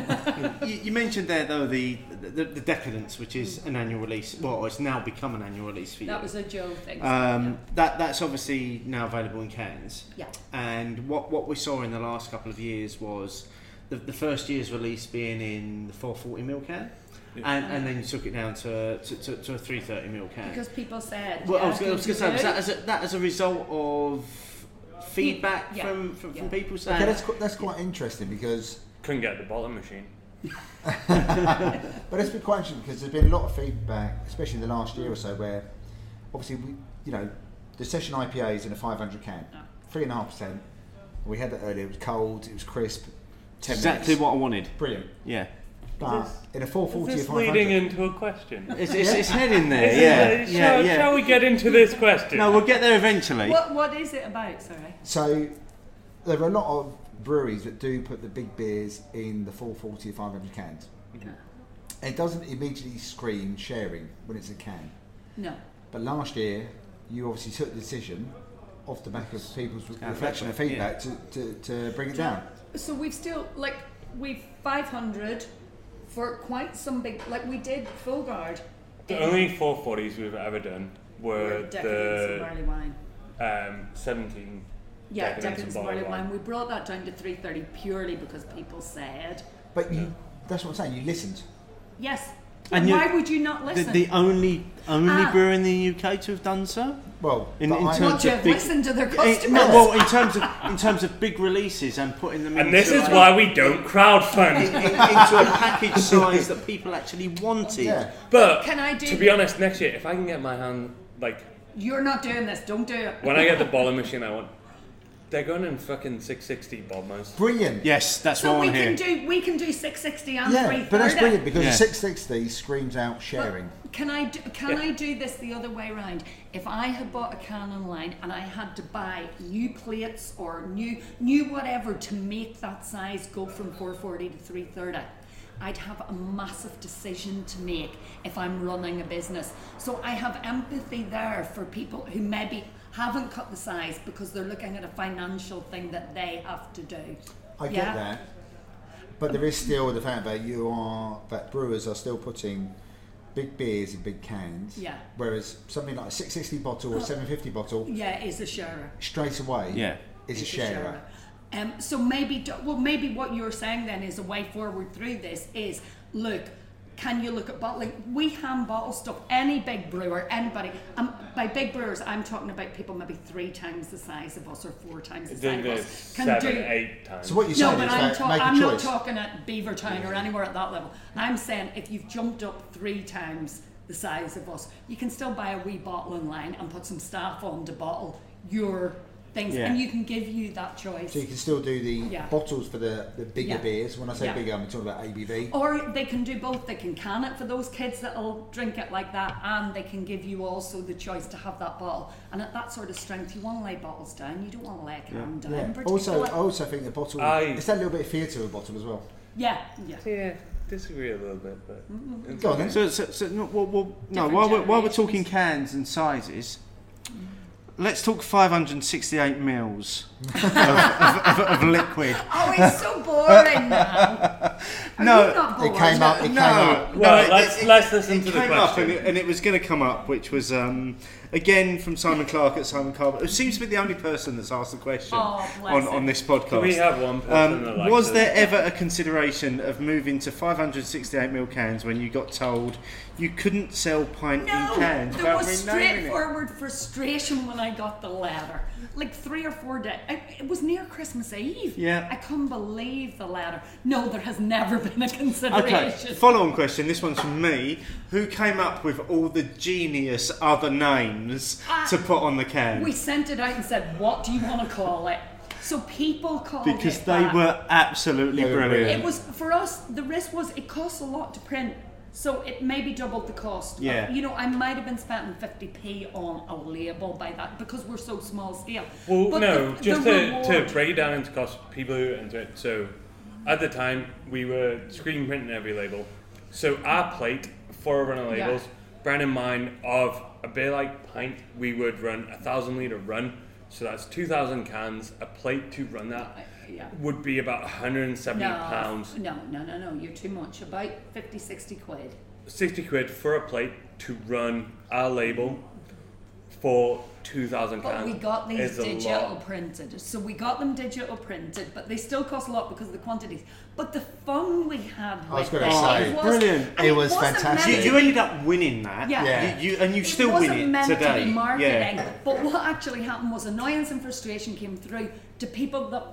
You, you mentioned there though the, the the decadence, which is an annual release. Well, it's now become. an annual release for you. That was a Joe thing. Um, yeah. That that's obviously now available in cans. Yeah. And what, what we saw in the last couple of years was the, the first year's release being in the four forty milliliter can, yeah. and and then you took it down to to, to, to a three thirty milliliter can. Because people said. Well, yeah, I was going to say was that as a, that as a result of feedback yeah. from from, yeah. from people saying. Okay, that's that's quite interesting because couldn't get the bottling machine. But it's been quite interesting because there's been a lot of feedback, especially in the last year or so, where obviously we, you know, the session I P A is in a five hundred can, three and a half percent. We had that earlier. It was cold. It was crisp. ten exactly minutes. What I wanted. Brilliant. Yeah. But this, in a four forty is this or leading into a question? It's, it's, it's heading there. It's yeah. It, yeah, shall, yeah. Shall we get into this question? No, we'll get there eventually. What What is it about? Sorry. So there are a lot of breweries that do put the big beers in the four forty or five hundred cans. Yeah. It doesn't immediately scream sharing when it's a can. No. But last year, you obviously took the decision off the back of people's reflection and feedback yeah. to, to, to bring it down. So we've still, like, we've five hundred for quite some big, like we did Full Guard. The only four forties we've ever done were the barley wine. Um, seventeen. Yeah, Decadence and barley wine. We brought that down to three thirty purely because people said. But you, that's what I'm saying. You listened. Yes, And why would you not listen? The, the only only ah. brewer in the U K to have done so. Well, in, in terms not to have big, listened to their customers. It, no, well, in terms of in terms of big releases and putting them. And into this is a, why we don't crowdfund in, in, into a package size that people actually wanted. Yeah. But can I do to be honest, next year if I can get my hand like. You're not doing this. Don't do it. When I get the bottling machine, I want. They're going in fucking six sixty bob mouse. Brilliant. Yes, that's so what we I'm can here. do. We can do six sixty and yeah, three thirty. But that's brilliant because yeah. six sixty screams out sharing. But can I do, can yeah. I do this the other way around? If I had bought a can online and I had to buy new plates or new new whatever to make that size go from four forty to three thirty. I'd have a massive decision to make if I'm running a business. So I have empathy there for people who maybe haven't cut the size because they're looking at a financial thing that they have to do. I yeah? get that. But there is still the fact that you are that brewers are still putting big beers in big cans. Yeah. Whereas something like a six sixty bottle or oh, seven fifty bottle. Yeah, is a sharer. Straight away. Yeah. Is a sharer. A sharer. Um, so maybe, well, maybe what you're saying then is a way forward through this is, look, can you look at bottling? We hand bottle stuff. Any big brewer, anybody. Um, by big brewers, I'm talking about people maybe three times the size of us or four times the size of us. Can seven, do eight times. So what you're saying no, but is I'm, ta- make I'm a choice. Not talking at Beavertown yeah. or anywhere at that level. I'm saying if you've jumped up three times the size of us, you can still buy a wee bottle online and put some staff on to bottle your. Things yeah. and you can give you that choice. So you can still do the yeah. bottles for the, the bigger yeah. beers. When I say yeah. bigger, I'm talking about A B V. Or they can do both. They can can it for those kids that'll drink it like that, and they can give you also the choice to have that bottle. And at that sort of strength, you want to lay bottles down. You don't want to lay a can yeah. down. Yeah. Also, I also think the bottle, I, it's that little bit of fear to the bottle as well. Yeah, yeah. yeah. Disagree a little bit, but mm-hmm. go on then. So, so, so no, well, well, no while we're, while we're talking cans and sizes, let's talk five hundred sixty-eight mils of, of, of, of liquid. Oh, it's so boring now. No, not boring? It came up. It no, came up. Well, no, let's, it, let's listen it, to it the question. It came up, and it, and it was going to come up, which was um, again from Simon Clark at Simon Carver, who seems to be the only person that's asked the question oh, on, on this podcast. Can we have one person? Um, like was there ever a consideration of moving to five hundred sixty-eight mil cans when you got told you couldn't sell pint no, in cans? There was straightforward frustration when I got the letter. Like three or four days. I, it was near Christmas Eve. Yeah. I couldn't believe the letter. No, there has never been a consideration. Okay, follow-on question. This one's from me. Who came up with all the genius other names uh, to put on the can? We sent it out and said, what do you want to call it? So people called because it because they that. were absolutely they brilliant. brilliant. It was, for us, the risk was it costs a lot to print. So it maybe doubled the cost. Yeah. You know, I might have been spending fifty p on a label by that because we're so small scale. Well, but no, the, just the to, to break it down into cost, people who enter it. So at the time, we were screen printing every label. So our plate for running labels, yeah. brand in mind of a beer like pint, we would run a thousand litre run. So that's two thousand cans. A plate to run that yeah. would be about one hundred seventy no, pounds. No, no, no, no. You're too much. About fifty, sixty quid. sixty quid for a plate to run our label for two thousand cans. But we got these digital printed. So we got them digital printed, but they still cost a lot because of the quantities. But the fun we had with I was going to say, it was, brilliant. It was fantastic. You, you ended up winning that. Yeah. yeah. You, you, and you it still win it today. It wasn't meant to be marketing. Yeah. But what actually happened was annoyance and frustration came through to people that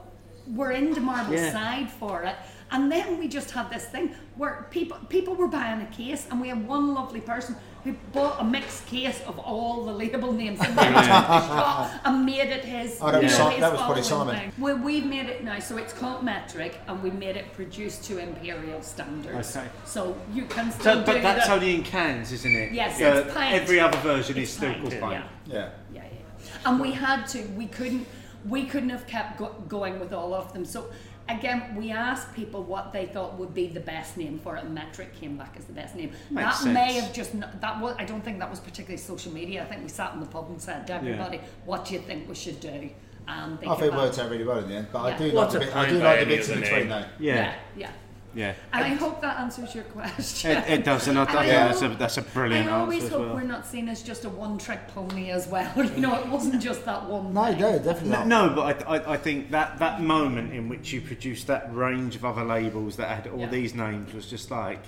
were in the Marble yeah. side for it. And then we just had this thing where people people were buying a case, and we had one lovely person who bought a mixed case of all the label names and went to the shop and made it his. Oh, that, was, know, his that was probably Simon. Well, we've made it now, so it's called metric, and we made it produced to imperial standards. Okay. So you can still. So, do but that's the, only in cans, isn't it? Yes, yeah, it's pint. Every other version it's is still called pint. Yeah. Yeah. yeah, yeah. And we had to. We couldn't. We couldn't have kept go- going with all of them. So. Again, we asked people what they thought would be the best name for it, and metric came back as the best name. Makes that sense. May have just not, that was. I don't think that was particularly social media. I think we sat in the pub and said to everybody, yeah. "What do you think we should do?" And I think it worked out really well in the end. But yeah. I do Lots like the bit. I do like the bits in between though. Yeah. yeah, yeah, yeah. And I hope that answers your question. It, it does, and I, I think yeah. that's a that's a brilliant answer. I always answer hope as well. We're not seen as just a one-trick pony as well. You know, it wasn't just that one. No, thing. no, definitely not. No, no but I, I I think that that moment in which you produced that range of other labels that had all yeah. these names was just like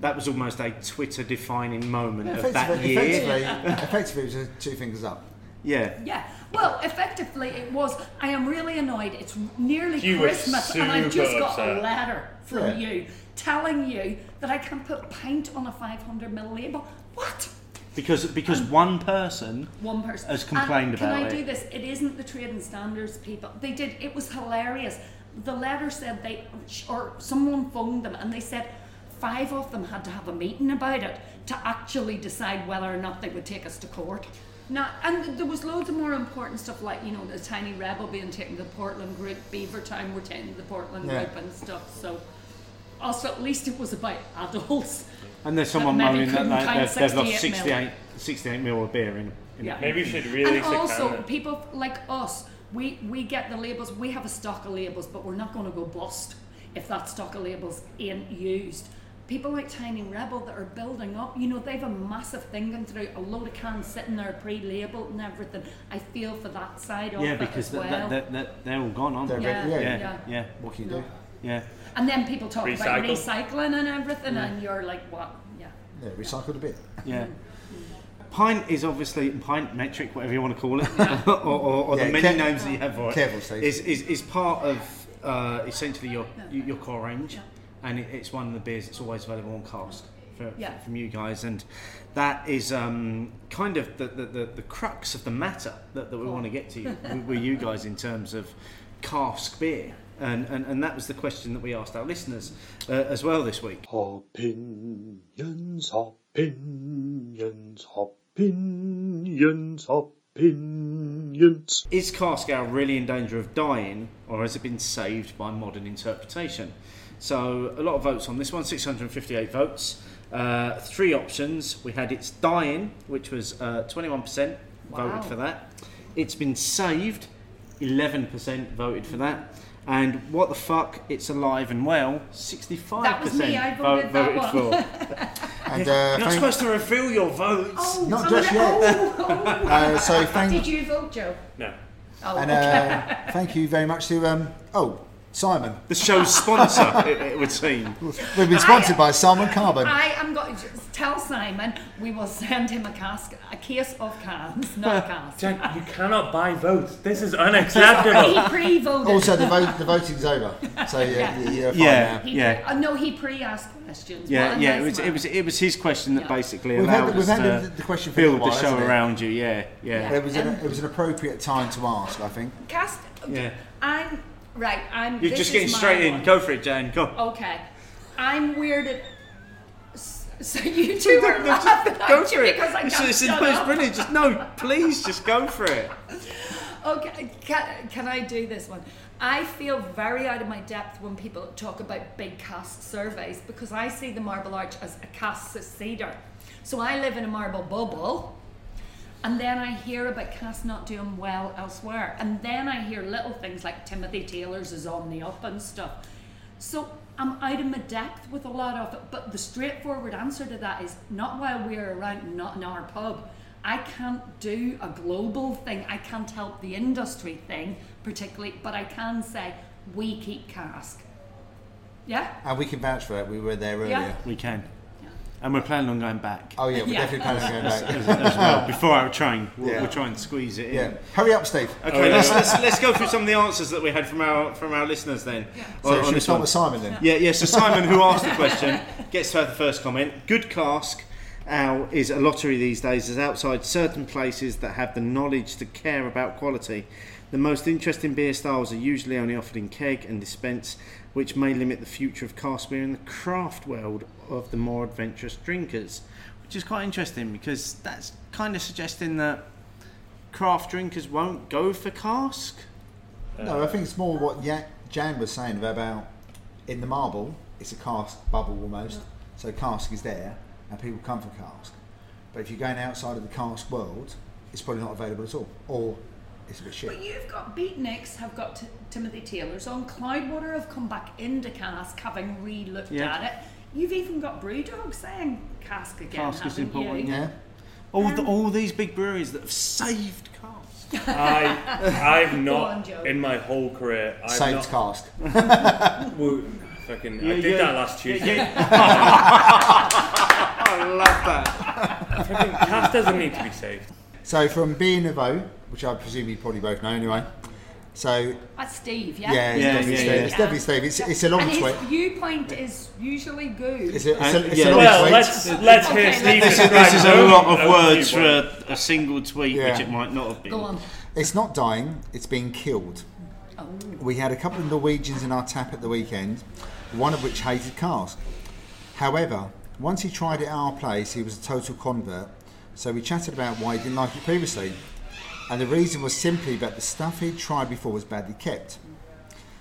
that was almost a Twitter defining moment yeah, of that year. Effectively, effectively, it was two fingers up. Yeah. Yeah. Well, effectively, it was. I am really annoyed. It's nearly you Christmas, and I just got upset. a letter from yeah. you telling you that I can put pint on a five hundred milliliter label. What? Because because um, one person one person has complained and about it. Can I do it. this? It isn't the trade and standards people. They did. It was hilarious. The letter said they, or someone phoned them, and they said five of them had to have a meeting about it to actually decide whether or not they would take us to court. Now, and there was loads of more important stuff, like, you know, the Tiny Rebel being taken to the Portland Group, Beavertown were taken to the Portland yeah. Group and stuff, so... Also, at least it was about adults. And there's someone moaning that they've, they've lost sixty-eight mil of beer in, in yeah. Maybe you should really... And also, down. people like us, we, we get the labels, we have a stock of labels, but we're not going to go bust if that stock of labels ain't used. People like Tiny Rebel that are building up, you know, they've a massive thing going through, a load of cans sitting there pre-labeled and everything. I feel for that side of yeah, it as the, well. Yeah, the, because the, they're all gone, aren't they? Yeah, yeah, yeah. yeah. yeah. What can you no. do? Yeah. And then people talk Recycle. about recycling and everything, yeah. and you're like, what? Yeah. Yeah, recycled a bit. Yeah. Pint is obviously, pint metric, whatever you want to call it, yeah. or, or, or yeah, the many names that you have for it, careful, Stacey. is is is part of uh, essentially your your core range. Yeah. And it's one of the beers that's always available on cast for, yeah. from you guys, and that is um, kind of the, the, the, the crux of the matter that, that we oh. want to get to you, with you guys in terms of cask beer, and, and, and that was the question that we asked our listeners uh, as well this week. Opinions, opinions, opinions, opinions. Is cask ale really in danger of dying, or has it been saved by modern interpretation? So a lot of votes on this one, six hundred fifty-eight votes, uh, three options. We had it's dying, which was uh, twenty-one percent wow. voted for that. It's been saved, eleven percent voted for that. And what the fuck, it's alive and well, sixty-five percent that was me, I voted, vote, that voted one. for. And, uh, You're not supposed to reveal your votes. Oh, not just yet. Oh, oh. Uh, so thank Did you vote, Joe? No. Oh, and okay. uh, thank you very much to... Um, oh. Simon. The show's sponsor, it, it would seem. We've been sponsored I, by Simon Carbon. I am going to tell Simon we will send him a cask, a case of cans, not a cask. Jen, you cannot buy votes. This is unacceptable. He pre-voted. Also, the, vote, the voting's over. So yeah, yeah, you're fine yeah. Now. yeah. Pre- uh, no, he pre-asked questions. Yeah, well, yeah. Nice it was, man. it was, it was his question that yeah. basically we've allowed had, us to the, the question build while, the show around you. Yeah, yeah. yeah. It was um, an, it was an appropriate time to ask, I think. Cask. Yeah. I'm. Right, I'm... You're just getting straight one. in. Go for it, Jan. Go. Okay. I'm weirded... So you two are laughing just, Go for it. It's, it's, it's brilliant. Just, no, please, just go for it. Okay, can, can I do this one? I feel very out of my depth when people talk about big cask surveys, because I see the Marble Arch as a cask cedar. So I live in a marble bubble, and then I hear about cask not doing well elsewhere. And then I hear little things like Timothy Taylor's is on the up and stuff. So I'm out of my depth with a lot of it. But the straightforward answer to that is not while we're around, not in our pub. I can't do a global thing. I can't help the industry thing particularly, but I can say we keep cask. Yeah? And we can vouch for it. We were there earlier. Yeah. We can. And we're planning on going back. Oh yeah, we're yeah. definitely planning on going back as, as, as well. Before our train, we'll, yeah. we'll try and squeeze it in. Yeah. Hurry up, Steve. Okay, oh, yeah. let's, let's let's go through some of the answers that we had from our from our listeners then. Yeah. So should we start with Simon then? Yeah, yeah. So Simon, who asked the question, gets to have the first comment. Good cask ale is a lottery these days, as outside certain places that have the knowledge to care about quality. The most interesting beer styles are usually only offered in keg and dispense, which may limit the future of cask beer in the craft world of the more adventurous drinkers. Which is quite interesting, because that's kind of suggesting that craft drinkers won't go for cask. No, I think it's more what Jan was saying about in the marble, it's a cask bubble almost, yeah. so cask is there and people come for cask. But if you're going outside of the cask world, it's probably not available at all. Or it's a bit shit. But you've got Beatniks have got t- Timothy Taylor's on, Cloudwater have come back into cask having re-looked yeah. at it. You've even got Brewdog saying cask again. Cask is important, you? yeah. All um, the, all these big breweries that have saved cask. I I've not on, in my whole career I've saved not, cask. Well, Fucking, yeah, I did yeah. that last Tuesday. Yeah, yeah. I love that. Fucking Cass doesn't need to be saved. So from Beer Nouveau, which I presume you probably both know anyway. So that's Steve, yeah. Yeah, it's yeah, definitely yeah, Steve. Yeah. It's definitely Steve. It's, yeah. it's a long and tweet. His viewpoint is usually good. It's a, it's a, it's yeah. a long well, tweet. Let's let's okay, hear Steve. This, this is a lot of words for a, a single tweet, yeah. which it might not have been. Go on. It's not dying. It's being killed. Oh. We had a couple of Norwegians in our tap at the weekend, one of which hated cask. However, once he tried it at our place, he was a total convert. So we chatted about why he didn't like it previously. And the reason was simply that the stuff he'd tried before was badly kept.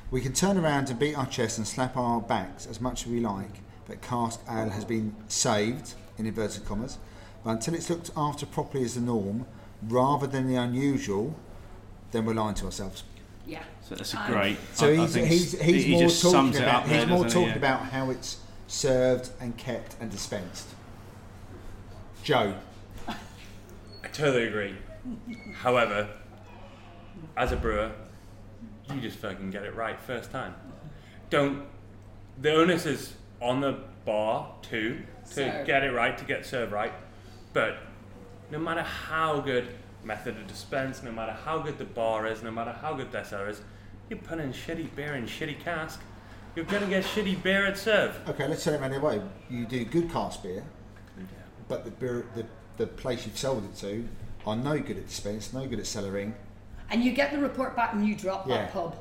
We can turn around and beat our chests and slap our backs as much as we like, but cask ale has been saved, in inverted commas, but until it's looked after properly as the norm, rather than the unusual, then we're lying to ourselves. Yeah. So that's um, great. So I, he's, I he's, he's he more talking, about, there, he's more talking yeah. about how it's served and kept and dispensed. Joe. I totally agree. However, as a brewer, you just fucking get it right first time. Don't. The onus is on the bar too to so. get it right, to get served right. But no matter how good method of dispense, no matter how good the bar is, no matter how good their cellar is, you're putting shitty beer in shitty cask. You're gonna get shitty beer at serve. Okay, let's turn it another way. You do good cask beer, yeah. but the beer, the the place you've sold it to. Are no good at dispense, no good at cellaring. And you get the report back and you drop yeah. that pub.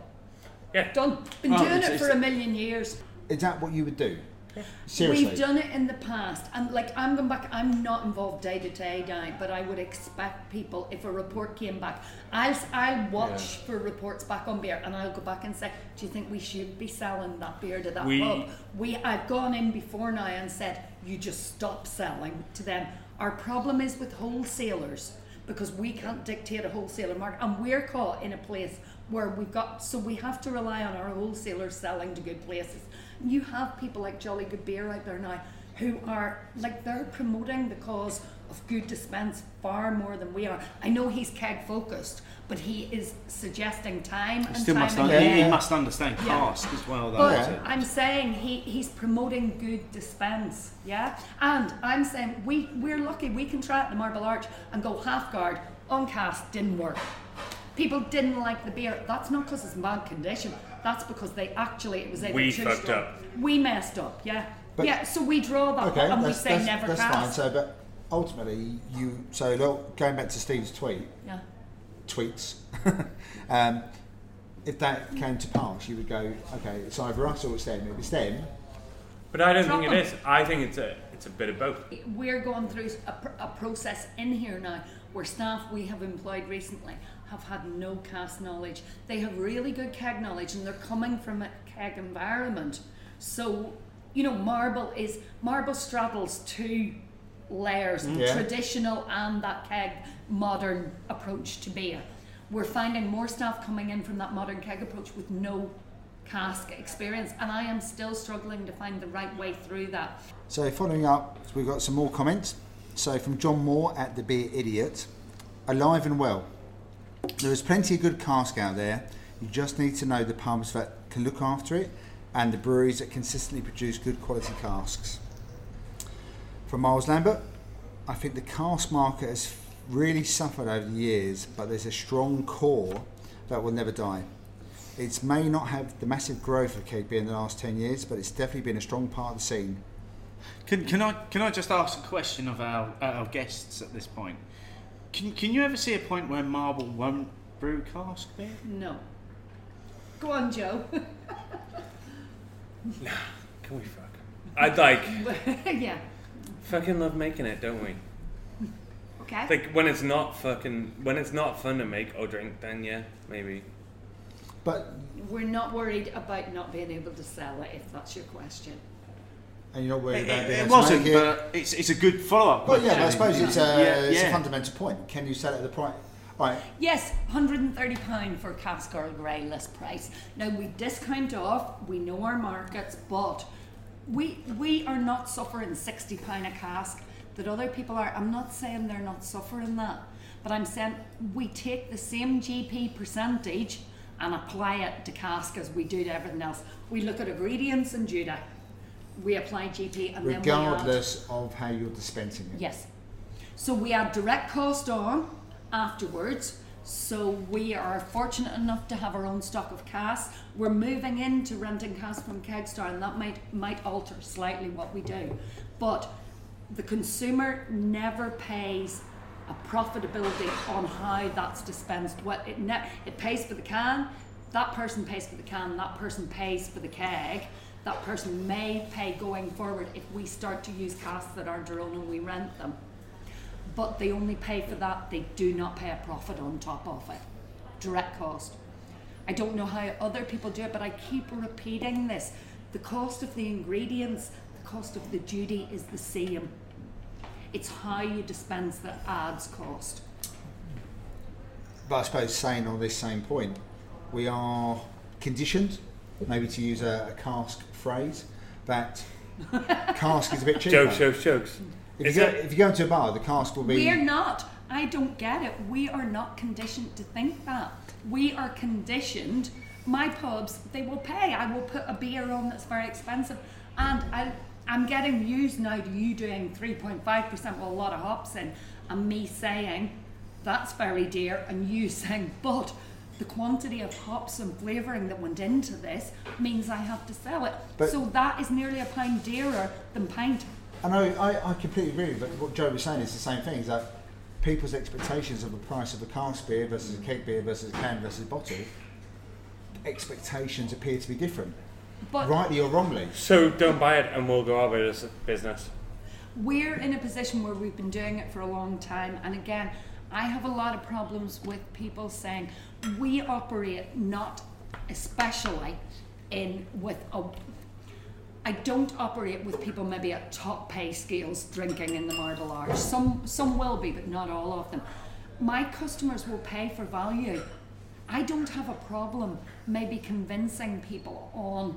Yeah. Done. Been oh, doing it for a million years. Is that what you would do? Yeah. Seriously. We've done it in the past. And like, I'm going back, I'm not involved day to day now, but I would expect people, if a report came back, I'll, I'll watch yeah. for reports back on beer and I'll go back and say, do you think we should be selling that beer to that we, pub? We, I've gone in before now and said, you just stop selling to them. Our problem is with wholesalers. Because we can't dictate a wholesaler market, and we're caught in a place where we've got, so we have to rely on our wholesalers selling to good places. You have people like Jolly Good Beer out there now who are, like, they're promoting the cause of good dispense far more than we are. I know he's keg focused, but he is suggesting time and still time must again. Un- he must understand cask yeah. as well, though. But yeah. I'm saying he, he's promoting good dispense, yeah? And I'm saying we, we're lucky we can try it at the Marble Arch and go half guard, on cask, didn't work. People didn't like the beer. That's not because it's in bad condition. That's because they actually, it was either We fucked strong. up. We messed up, yeah. But yeah, so we draw that okay, and we say that's, never that's cast. That's fine, so, but ultimately, you, so look, going back to Steve's tweet, yeah. tweets, um, if that came to pass, you would go, okay, it's either us or it's them. If it's them. But I don't think it is. I think it's a, it's a bit of both. We're going through a, pr- a process in here now where staff we have employed recently have had no cask knowledge. They have really good keg knowledge and they're coming from a keg environment. So, you know, marble is marble straddles two layers, yeah. traditional and that keg modern approach to beer. We're finding more staff coming in from that modern keg approach with no cask experience, and I am still struggling to find the right way through that. So following up, we've got some more comments. So from John Moore at The Beer Idiot, alive and well. There is plenty of good cask out there. You just need to know the pubs that can look after it and the breweries that consistently produce good quality casks. From Miles Lambert, I think the cask market has really suffered over the years, but there's a strong core that will never die. It may not have the massive growth of keg beer in the last ten years, but it's definitely been a strong part of the scene. Can, can I can I just ask a question of our, uh, our guests at this point? Can, can you ever see a point where Marble won't brew cask beer? No. Go on, Joe. Nah, can we fuck? I'd like... yeah. Fucking love making it, don't we? Okay. Like, when it's not fucking... When it's not fun to make or drink, then yeah, maybe. But... We're not worried about not being able to sell it, if that's your question. And you're not worried it, about being able to make it? It wasn't, but it's, it's a good follow-up. Well, yeah, but I suppose it's, a, yeah, it's yeah. a fundamental point. Can you sell it at the price... Right. Yes, one hundred thirty pounds for cask or grey list price. Now we discount off, we know our markets, but we we are not suffering sixty pounds a cask that other people are. I'm not saying they're not suffering that, but I'm saying we take the same G P percentage and apply it to cask as we do to everything else. We look at ingredients and Judah. We apply G P and regardless then regardless of how you're dispensing it. Yes. So we add direct cost on afterwards. So we are fortunate enough to have our own stock of casks. We're moving into renting casks from Kegstar, and that might might alter slightly what we do. But the consumer never pays a profitability on how that's dispensed. What it ne- it pays for the can, that person pays for the can, that person pays for the keg. That person may pay going forward if we start to use casks that aren't our own and we rent them. But they only pay for that, they do not pay a profit on top of it. Direct cost. I don't know how other people do it, but I keep repeating this. The cost of the ingredients, the cost of the duty is the same. It's how you dispense that adds cost. But I suppose saying on this same point, we are conditioned, maybe to use a, a cask phrase, that cask is a bit cheaper. Jokes, jokes, jokes. If is you go it? if you go into a bar, the cask will be... We're not. I don't get it. We are not conditioned to think that. We are conditioned. My pubs, they will pay. I will put a beer on that's very expensive. And I, I'm getting used now to you doing three point five percent with a lot of hops in, and me saying, that's very dear, and you saying, but the quantity of hops and flavouring that went into this means I have to sell it. But so that is nearly a pound dearer than pint. And I, I, I completely agree, but what Joe was saying is the same thing, is that people's expectations of the price of a cask beer versus a keg beer versus a can versus a bottle, expectations appear to be different, but rightly or wrongly. So don't buy it and we'll go out of this business. We're in a position where we've been doing it for a long time, and again, I have a lot of problems with people saying we operate not especially in with a... I don't operate with people maybe at top pay scales drinking in the Marble Arch. Some some will be, but not all of them. My customers will pay for value. I don't have a problem maybe convincing people on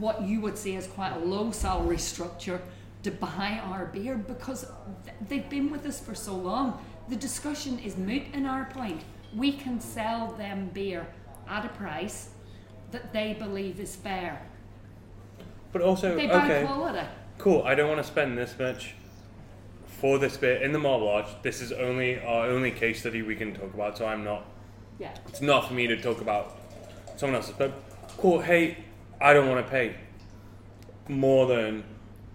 what you would see as quite a low salary structure to buy our beer because they've been with us for so long. The discussion is moot in our point. We can sell them beer at a price that they believe is fair. But also, they buy okay, quality. Cool, I don't want to spend this much for this beer in the Marble Arch. This is only our only case study we can talk about, so I'm not... Yeah. It's not for me to talk about someone else's, but cool, hey, I don't want to pay more than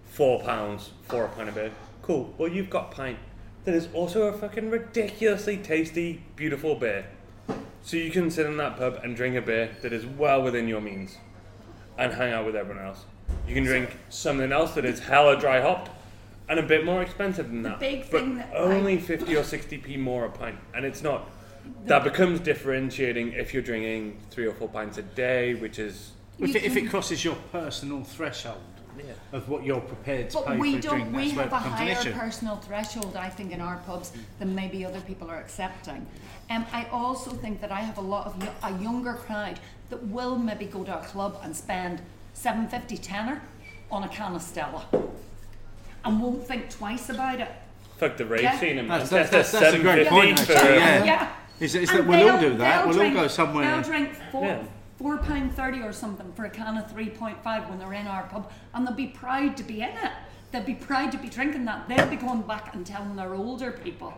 four pounds for a pint of beer. Cool, well, you've got pint. That is also a fucking ridiculously tasty, beautiful beer. So you can sit in that pub and drink a beer that is well within your means and hang out with everyone else. You can drink something else that is hella dry hopped and a bit more expensive than that. The big thing but that only I... fifty or sixty p more a pint. And it's not. That becomes differentiating if you're drinking three or four pints a day, which is... If it, if it crosses your personal threshold yeah. of what you're prepared to but pay we for a drink, we that's where it becomes an issue. We have a higher personal threshold, I think, in our pubs than maybe other people are accepting. Um, I also think that I have a lot of y- a younger crowd that will maybe go to a club and spend seven fifty tenner on a can of Stella and won't think twice about it. Fuck the rave yeah. scene in Manchester. That's, that's, that's, that's a great point, actually. Yeah. yeah. Is, is that we'll all do that. We'll drink, all go somewhere. They'll drink four, yeah. four pound thirty or something for a can of three point five when they're in our pub, and they'll be proud to be in it. They'll be proud to be drinking that. They'll be going back and telling their older people,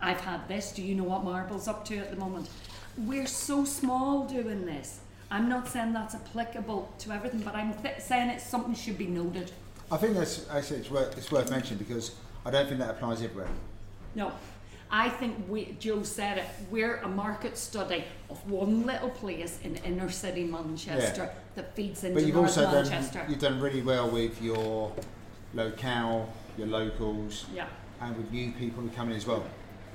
I've had this, do you know what Marble's up to at the moment? We're so small doing this. I'm not saying that's applicable to everything, but I'm th- saying it's something should be noted. I think that's actually it's worth, it's worth mentioning because I don't think that applies everywhere. No, I think we, Joe said it. We're a market study of one little place in inner city Manchester yeah. that feeds into but you've North also Manchester. Done, you've done really well with your locale, your locals, yeah, and with new people coming in as well.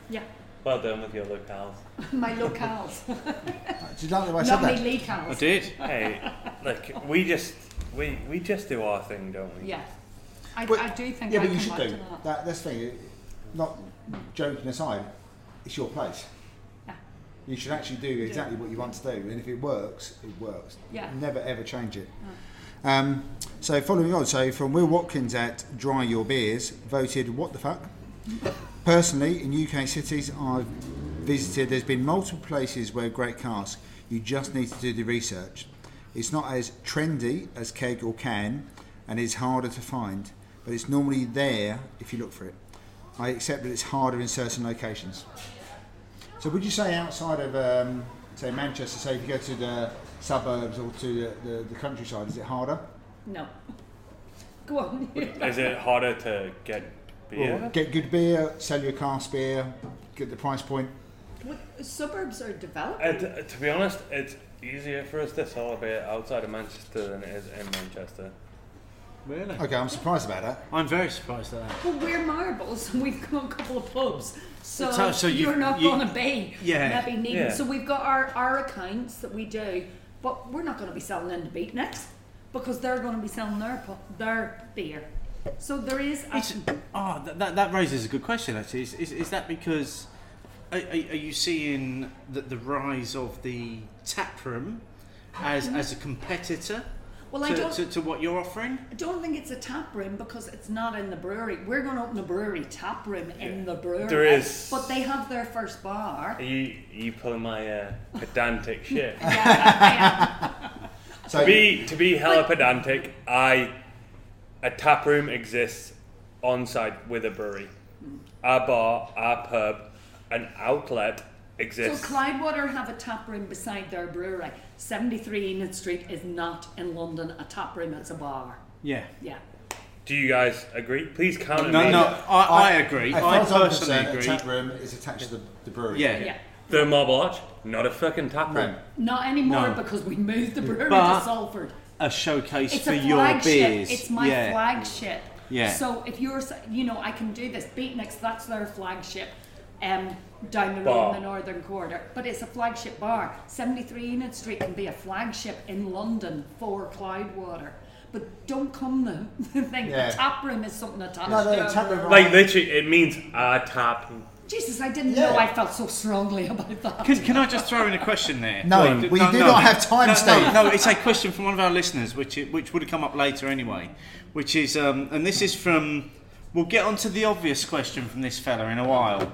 Yeah. Well done with your locales. My locales. Did you like the way I said that? Lovely locales. I did. Hey, look, we just we we just do our thing, don't we? Yeah, I, but, I do think. Yeah, I but you should do that. that. That's the thing. Not joking aside, it's your place. Yeah. You should actually do exactly do. what you want to do, and if it works, it works. Yeah. Never ever change it. No. Um. So following on, so from Will Watkins at Dry Your Beers, voted what the fuck. Personally, in U K cities I've visited, there's been multiple places where great casks. You just need to do the research. It's not as trendy as keg or can, and it's harder to find, but it's normally there if you look for it. I accept that it's harder in certain locations. So would you say outside of, um, say, Manchester, say if you go to the suburbs or to the, the, the countryside, is it harder? No. Go on. Is it harder to get beer? Well, get good beer, sell your cask beer, get the price point. What, suburbs are developing. Uh, to, to be honest, it's easier for us to sell a beer outside of Manchester than it is in Manchester. Really? Okay, I'm surprised about that. I'm very surprised at that. Well, we're Marbles and we've got a couple of pubs, so, so, so you, you're not you, going to be yeah, be needed. Yeah. So we've got our, our accounts that we do, but we're not going to be selling into Beatniks because they're going to be selling their their beer. So there is. A oh, that that raises a good question actually. Is is, is that because are, are you seeing the, the rise of the taproom as mm-hmm. as a competitor? Well, to, I don't, to, to what you're offering? I don't think it's a tap room because it's not in the brewery. We're going to open a brewery tap room yeah. in the brewery. There is. But they have their first bar. Are you, are you pulling my uh, pedantic shit? Yeah, I am. So to be, to be hella like, pedantic, I a tap room exists on site with a brewery. Our bar, our pub, an outlet exists. So Cloudwater have a tap room beside their brewery. seventy-three Enid Street is not in London a tap room, it's a bar. Yeah. Yeah. Do you guys agree? Please comment. No, no, no, I, I, I agree. I, I personally agree. A tap room is attached to the, the brewery. Yeah. yeah. The Marble Arch, not a fucking tap room. No. Not anymore no. because we moved the brewery but to Salford. A showcase it's for a your beers. It's my yeah. flagship. Yeah. So if you're, you know, I can do this. Beatniks, that's their flagship. Um, down the road in the northern quarter, but it's a flagship bar. seventy-three Enid Street can be a flagship in London for Cloudwater, but don't come the thing. Yeah. The tap room is something attached no, no, to tap room. Like literally, it means a tap. Jesus, I didn't yeah. know I felt so strongly about that. Can, can I just throw in a question there? No, we no, do no, not no, have time, no, Steve. No, no, it's a question from one of our listeners, which it, which would have come up later anyway. Which is, um, and this is from. We'll get on to the obvious question from this fella in a while.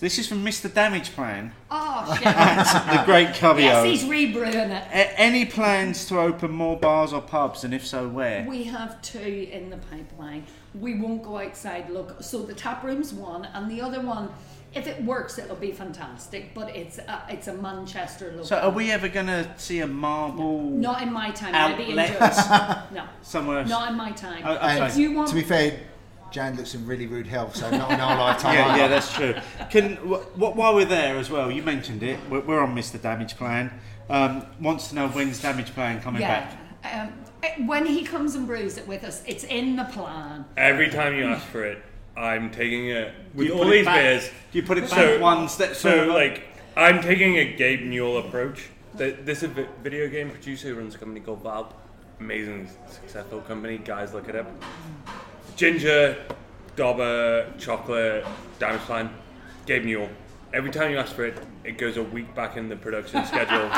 This is from Mister Damage Plan. Oh, shit. The Great Cubby. Yes, he's rebrewing it. A- any plans to open more bars or pubs, and if so, where? We have two in the pipeline. We won't go outside. Look, so the tap room's one, and the other one, if it works, it'll be fantastic, but it's a, it's a Manchester local. So are we ever going to see a Marble no, Not in my time. Outlet? Maybe in Joe's. No. Somewhere else? Not in my time. Oh, okay. Do you want... To be fair... Jan looks in really rude health, so not in our lifetime. yeah, yeah, that's true. Can w- w- while we're there as well, you mentioned it. We're, we're on Mister Damage Plan. Um, wants to know when's Damage Plan coming yeah. back. Um, when he comes and brews it with us, it's in the plan. Every time you ask for it, I'm taking a. With all these beers, do you put it back so, one step? So, further? Like, I'm taking a Gabe Newell approach. This is a video game producer who runs a company called Valve. Amazing, successful company. Guys, look it up. Ginger, Dobber, Chocolate, Damage Plan, Gabe Newell. Every time you ask for it, it goes a week back in the production schedule.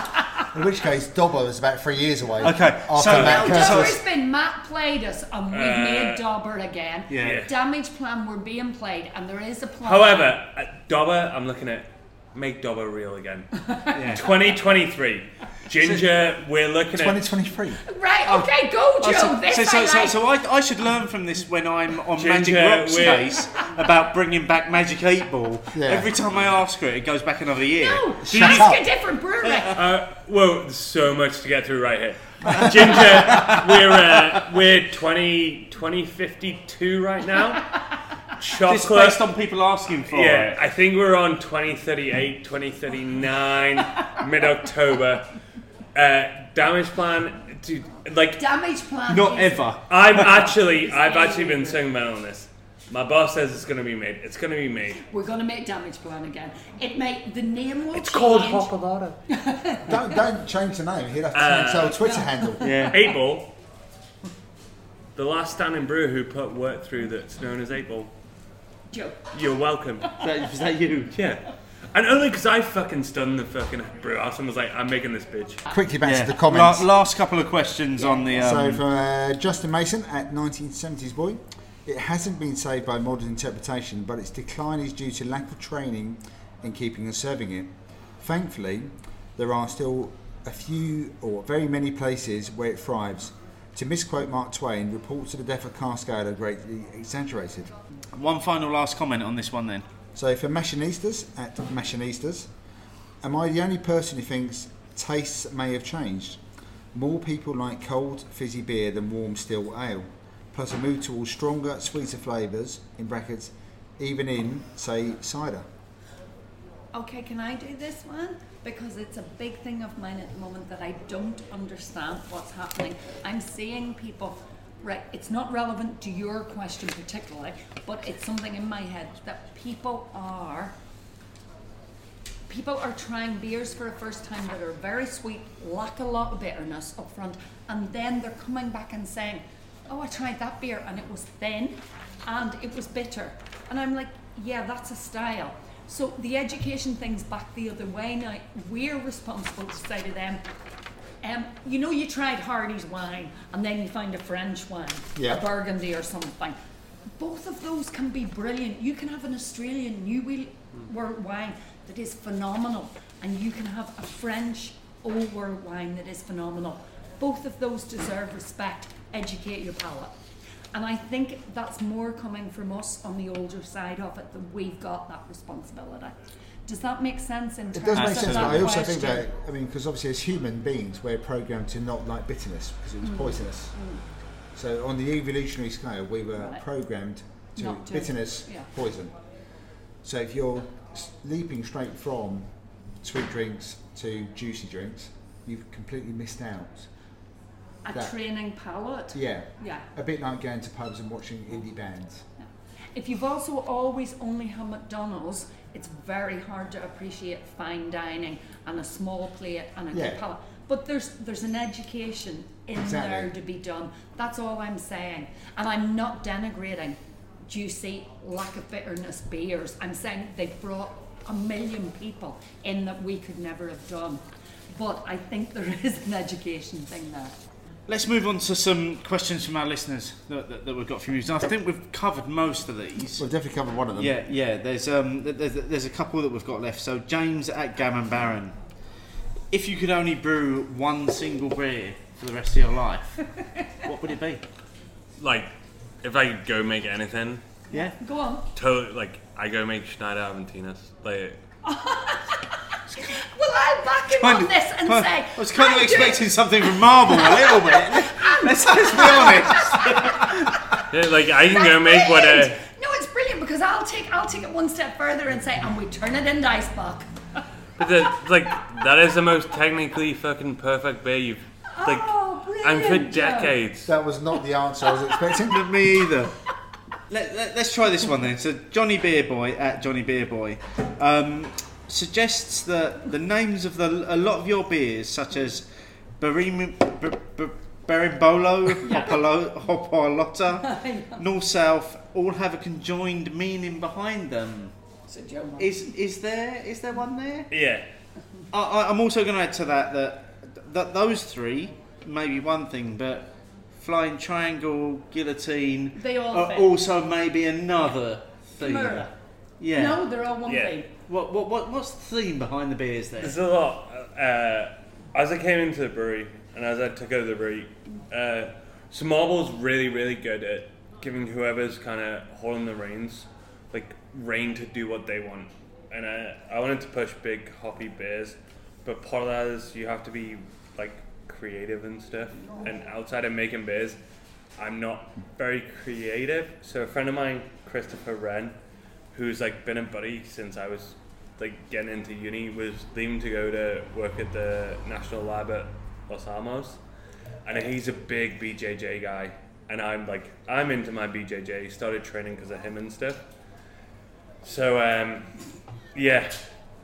In which case, Dobber is about three years away. Okay, so Matt no, Dobber's been Matt played us, and we've uh, made Dobber again. Yeah. yeah. Damage Plan were being played, and there is a plan. However, at Dobber, I'm looking at make Dobber real again. yeah. twenty twenty-three. Ginger, so, we're looking twenty twenty-three. At... twenty twenty-three. Right, okay, go, Joe. Oh, so, so, so, so, so I, I should learn from this when I'm on Ginger, Magic Rock's case about bringing back Magic eight Ball. Yeah. Every time I ask for it, it goes back another year. No, Shut ask up. a different brewery. Uh, uh, whoa, there's so much to get through right here. Ginger, we're, uh, we're twenty fifty-two right now. Chocolate. This based on people asking for yeah, it. Yeah, I think we're on twenty thirty-eight, twenty thirty-nine, mid-October. Uh, damage plan, dude, like damage plan. Not is, ever. I'm actually, I've actually been sentimental on this. My boss says it's going to be made. It's going to be made. We're going to make damage plan again. It may the name will. It's change. Called Hopalada. don't don't change the name. He'll have to change uh, our Twitter no. handle. Yeah. Eight Ball, the last standing brewer who put work through that's known as Eight Ball. Joe. You're welcome. Is that you? Yeah. And only because I fucking stunned the fucking brew house and was like, I'm making this bitch. Quickly back yeah. to the comments. La- last couple of questions yeah. on the... Um... So, from uh, Justin Mason at nineteen seventies Boy. It hasn't been saved by modern interpretation, but its decline is due to lack of training in keeping and serving it. Thankfully, there are still a few or very many places where it thrives. To misquote Mark Twain, reports of the death of Cascade are greatly exaggerated. One final last comment on this one then. So for Machinistas at Machinistas, am I the only person who thinks tastes may have changed? More people like cold, fizzy beer than warm, still ale. Plus a move towards stronger, sweeter flavours, in brackets, even in, say, cider. Okay, can I do this one? Because it's a big thing of mine at the moment that I don't understand what's happening. I'm seeing people, right, it's not relevant to your question particularly, but it's something in my head that people are, people are trying beers for the first time that are very sweet, lack a lot of bitterness up front, and then they're coming back and saying, oh, I tried that beer and it was thin and it was bitter. And I'm like, yeah, that's a style. So the education thing's back the other way now. We're responsible to say to them, um, you know, you tried Hardy's wine and then you find a French wine, yeah. a Burgundy or something. Both of those can be brilliant. You can have an Australian New World wine that is phenomenal, and you can have a French Old World wine that is phenomenal. Both of those deserve respect. Educate your palate. And I think that's more coming from us on the older side of it, that we've got that responsibility. Does that make sense? In terms it does make of sense, but I also think that, I mean, because obviously as human beings, we're programmed to not like bitterness because it was mm. poisonous. Mm. So on the evolutionary scale, we were right. programmed to, to bitterness, yeah. poison. So if you're leaping straight from sweet drinks to juicy drinks, you've completely missed out. A that. training palette. Yeah. Yeah. A bit like going to pubs and watching indie bands. Yeah. If you've also always only had McDonald's, it's very hard to appreciate fine dining and a small plate and a yeah. good palette. But there's there's an education in exactly. there to be done. That's all I'm saying. And I'm not denigrating juicy, lack of bitterness beers. I'm saying they've brought a million people in that we could never have done. But I think there is an education thing there. Let's move on to some questions from our listeners that, that, that we've got from you. And I think we've covered most of these. We've definitely covered one of them. Yeah, yeah. There's um, there's, there's a couple that we've got left. So James at Gammon Baron, if you could only brew one single beer for the rest of your life, what would it be? Like, if I could go make anything. Yeah. Go on. Totally. Like, I go make Schneider Aventinas. Like. Well, I'll back him on this and well, say... I was kind I of expecting it. something from Marble a little bit. Let's, let's be honest. Yeah, like, I can That's go make brilliant. what a... No, it's brilliant, because I'll take I'll take it one step further and say, and we turn it into Icebox. But, the, like, that is the most technically fucking perfect beer you've... Like, oh, brilliant. And for decades. That was not the answer I was expecting. Me either. Let, let, let's try this one then. So, Johnny Beerboy at Johnny Beerboy. Um... suggests that the names of the, a lot of your beers, such as Berim, Ber, Ber, Berimbolo, yeah. Hopalotta, North South, all have a conjoined meaning behind them. So Joe, is is there is there one there? Yeah. I, I, I'm also going to add to that, that that those three may be one thing, but Flying Triangle, Guillotine, they all are fit. Also maybe another thing. Murder. Yeah. No, they're all one yeah. thing. What what what what's the theme behind the beers there? There's a lot. Uh, as I came into the brewery and as I took over the brewery, uh, so Marble's really really good at giving whoever's kind of holding the reins, like rein to do what they want. And I I wanted to push big hoppy beers, but part of that is you have to be like creative and stuff. And outside of making beers, I'm not very creative. So a friend of mine, Christopher Wren, who's like been a buddy since I was like getting into uni, was leaving to go to work at the National Lab at Los Alamos, and he's a big B J J guy, and I'm like I'm into my B J J, started training because of him and stuff. So um, yeah,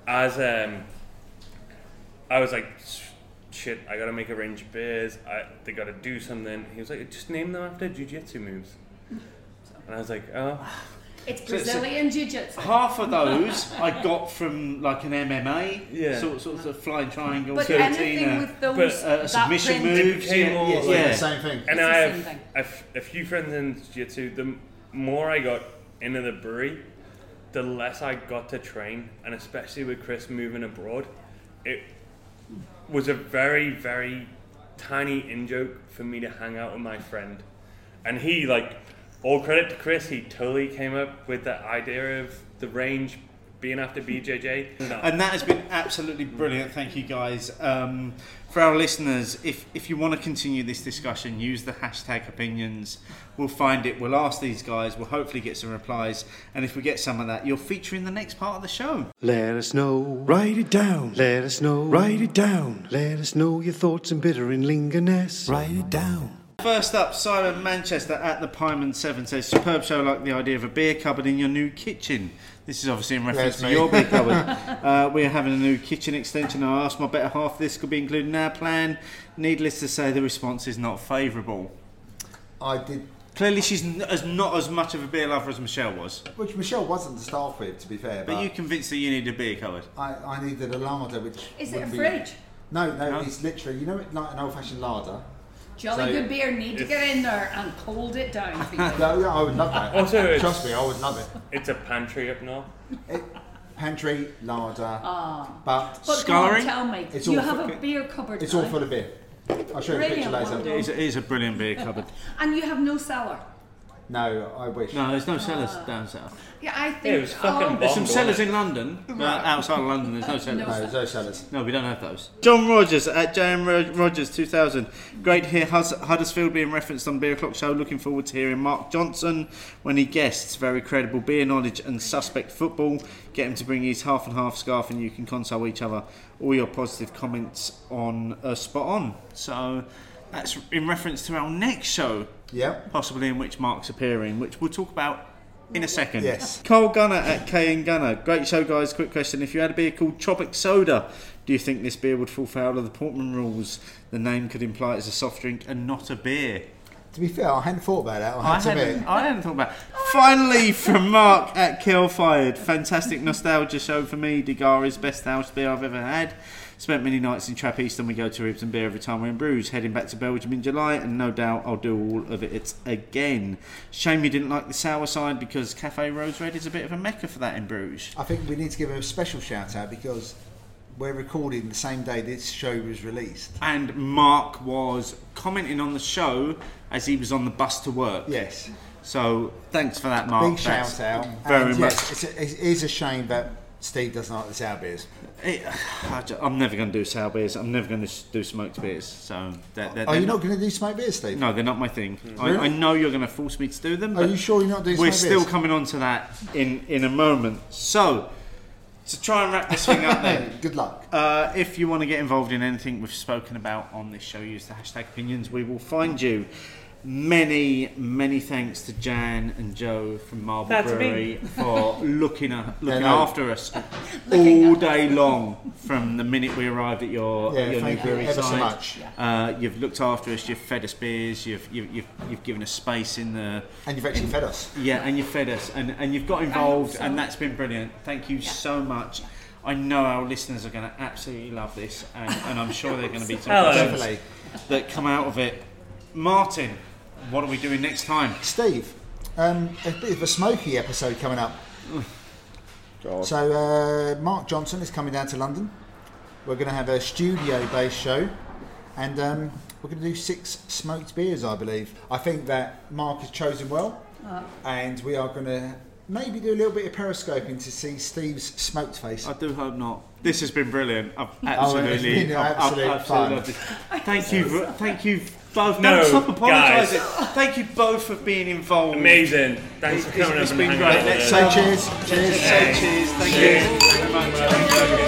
as um, I was like shit, I gotta make a range of beers, I, they gotta do something. He was like, just name them after jiu-jitsu moves, and I was like, oh. It's Brazilian so, so jiu-jitsu. Half of those I got from like an M M A, yeah. sort, sort of flying triangle, but anything with those but, uh, submission moves, yeah, yeah, yeah. yeah, same thing. And I have, thing. I have a few friends in jiu-jitsu. The more I got into the brewery, the less I got to train, and especially with Chris moving abroad, it was a very, very tiny in-joke for me to hang out with my friend. And he, like, all credit to Chris, he totally came up with the idea of the range being after B J J. No. And that has been absolutely brilliant. Thank you, guys. Um, for our listeners, if, if you want to continue this discussion, use the hashtag opinions. We'll find it. We'll ask these guys. We'll hopefully get some replies. And if we get some of that, you'll feature in the next part of the show. Let us know. Write it down. Let us know. Write it down. Let us know your thoughts on bitter and lingerness. Write it down. First up, Simon Manchester at the Pyman seven says, superb show like the idea of a beer cupboard in your new kitchen. This is obviously in reference yes, to mate. your beer cupboard. uh, we are having a new kitchen extension. I asked my better half if this could be included in our plan. Needless to say, the response is not favourable. I did... Clearly she's as not as much of a beer lover as Michelle was. Which Michelle wasn't to start with, to be fair. But, but you convinced her you needed a beer cupboard. I, I needed a larder, which... Is it a fridge? Be... No, no, no, it's literally, you know, like an old-fashioned larder. Jolly so, good beer need to get in there and cold it down for you. No, yeah, I would love that. Also, trust me, I would love it. It's a pantry up north. It, pantry, larder, oh. but... But scarring? Tell me, it's you have for, a beer cupboard. It's now. all full of beer. I'll show brilliant, you a picture later. It is a brilliant beer cupboard. And you have no cellar? No, I wish. No, there's no cellars uh, down south. Yeah, I think... Yeah, it was fucking oh, there's some cellars in London, but outside of London there's no cellars. No, there's no cellars. No, we don't have those. John Rogers at Jan Rogers two thousand. Great to hear Huddersfield being referenced on Beer O'Clock Show. Looking forward to hearing Mark Johnson when he guests. Very credible beer knowledge and suspect football. Get him to bring his half and half scarf and you can console each other. All your positive comments on uh, spot on. So... That's in reference to our next show, yeah, possibly in which Mark's appearing, which we'll talk about in a second. Yes. Cole Gunner at K and Gunner. Great show, guys. Quick question. If you had a beer called Tropic Soda, do you think this beer would fall foul of the Portman rules? The name could imply it's a soft drink and not a beer. To be fair, I hadn't thought about that. I, I, hadn't, I hadn't thought about it. Finally, from Mark at Killfired. Fantastic nostalgia show for me. Digari's best house beer I've ever had. Spent many nights in Trappist and we go to Ribs and Beer every time we're in Bruges. Heading back to Belgium in July and no doubt I'll do all of it again. Shame you didn't like the sour side because Café Rose Red is a bit of a mecca for that in Bruges. I think we need to give a special shout out because we're recording the same day this show was released. And Mark was commenting on the show as he was on the bus to work. Yes. So thanks for that, Mark. Big shout out. Very and much. Yes, it's a, it is a shame that... Steve doesn't like the sour beers. It, I'm never going to do sour beers. I'm never going to do smoked beers. So they're, they're, Are they're you not, not going to do smoked beers, Steve? No, they're not my thing. Mm. I, really? I know you're going to force me to do them. But are you sure you're not doing smoked beers? We're still coming on to that in, in a moment. So, to try and wrap this thing up then. Good luck. Uh, if you want to get involved in anything we've spoken about on this show, use the hashtag opinions. We will find you. Many, many thanks to Jan and Joe from Marble That's Brewery for looking a, looking yeah, no. after us all day long from the minute we arrived at your, yeah, your new brewery site. So much. Uh, you've looked after us, you've fed us beers, you've you've you've, you've given us space in the... And you've actually in, fed us. Yeah, and you've fed us, and, and you've got involved, and that's been brilliant. Thank you yeah. so much. I know our listeners are going to absolutely love this, and, and I'm sure they're going to be talking that come out of it. Martin, what are we doing next time? Steve, um, a bit of a smoky episode coming up. God. So uh, Mark Johnson is coming down to London. We're going to have a studio-based show, and um, we're going to do six smoked beers, I believe. I think that Mark has chosen well, uh. and we are going to maybe do a little bit of periscoping to see Steve's smoked face. I do hope not. This has been brilliant. I've absolutely, oh, I've, absolute I've, fun. absolutely loved it. Thank you, thank you. Both. No, no stop apologising. Thank you both for being involved. Amazing. Thanks it's, for coming. It's, it's up been and great. Let's say cheers. Cheers. Cheers. Say cheers. Thank cheers. you. Cheers. Thank you.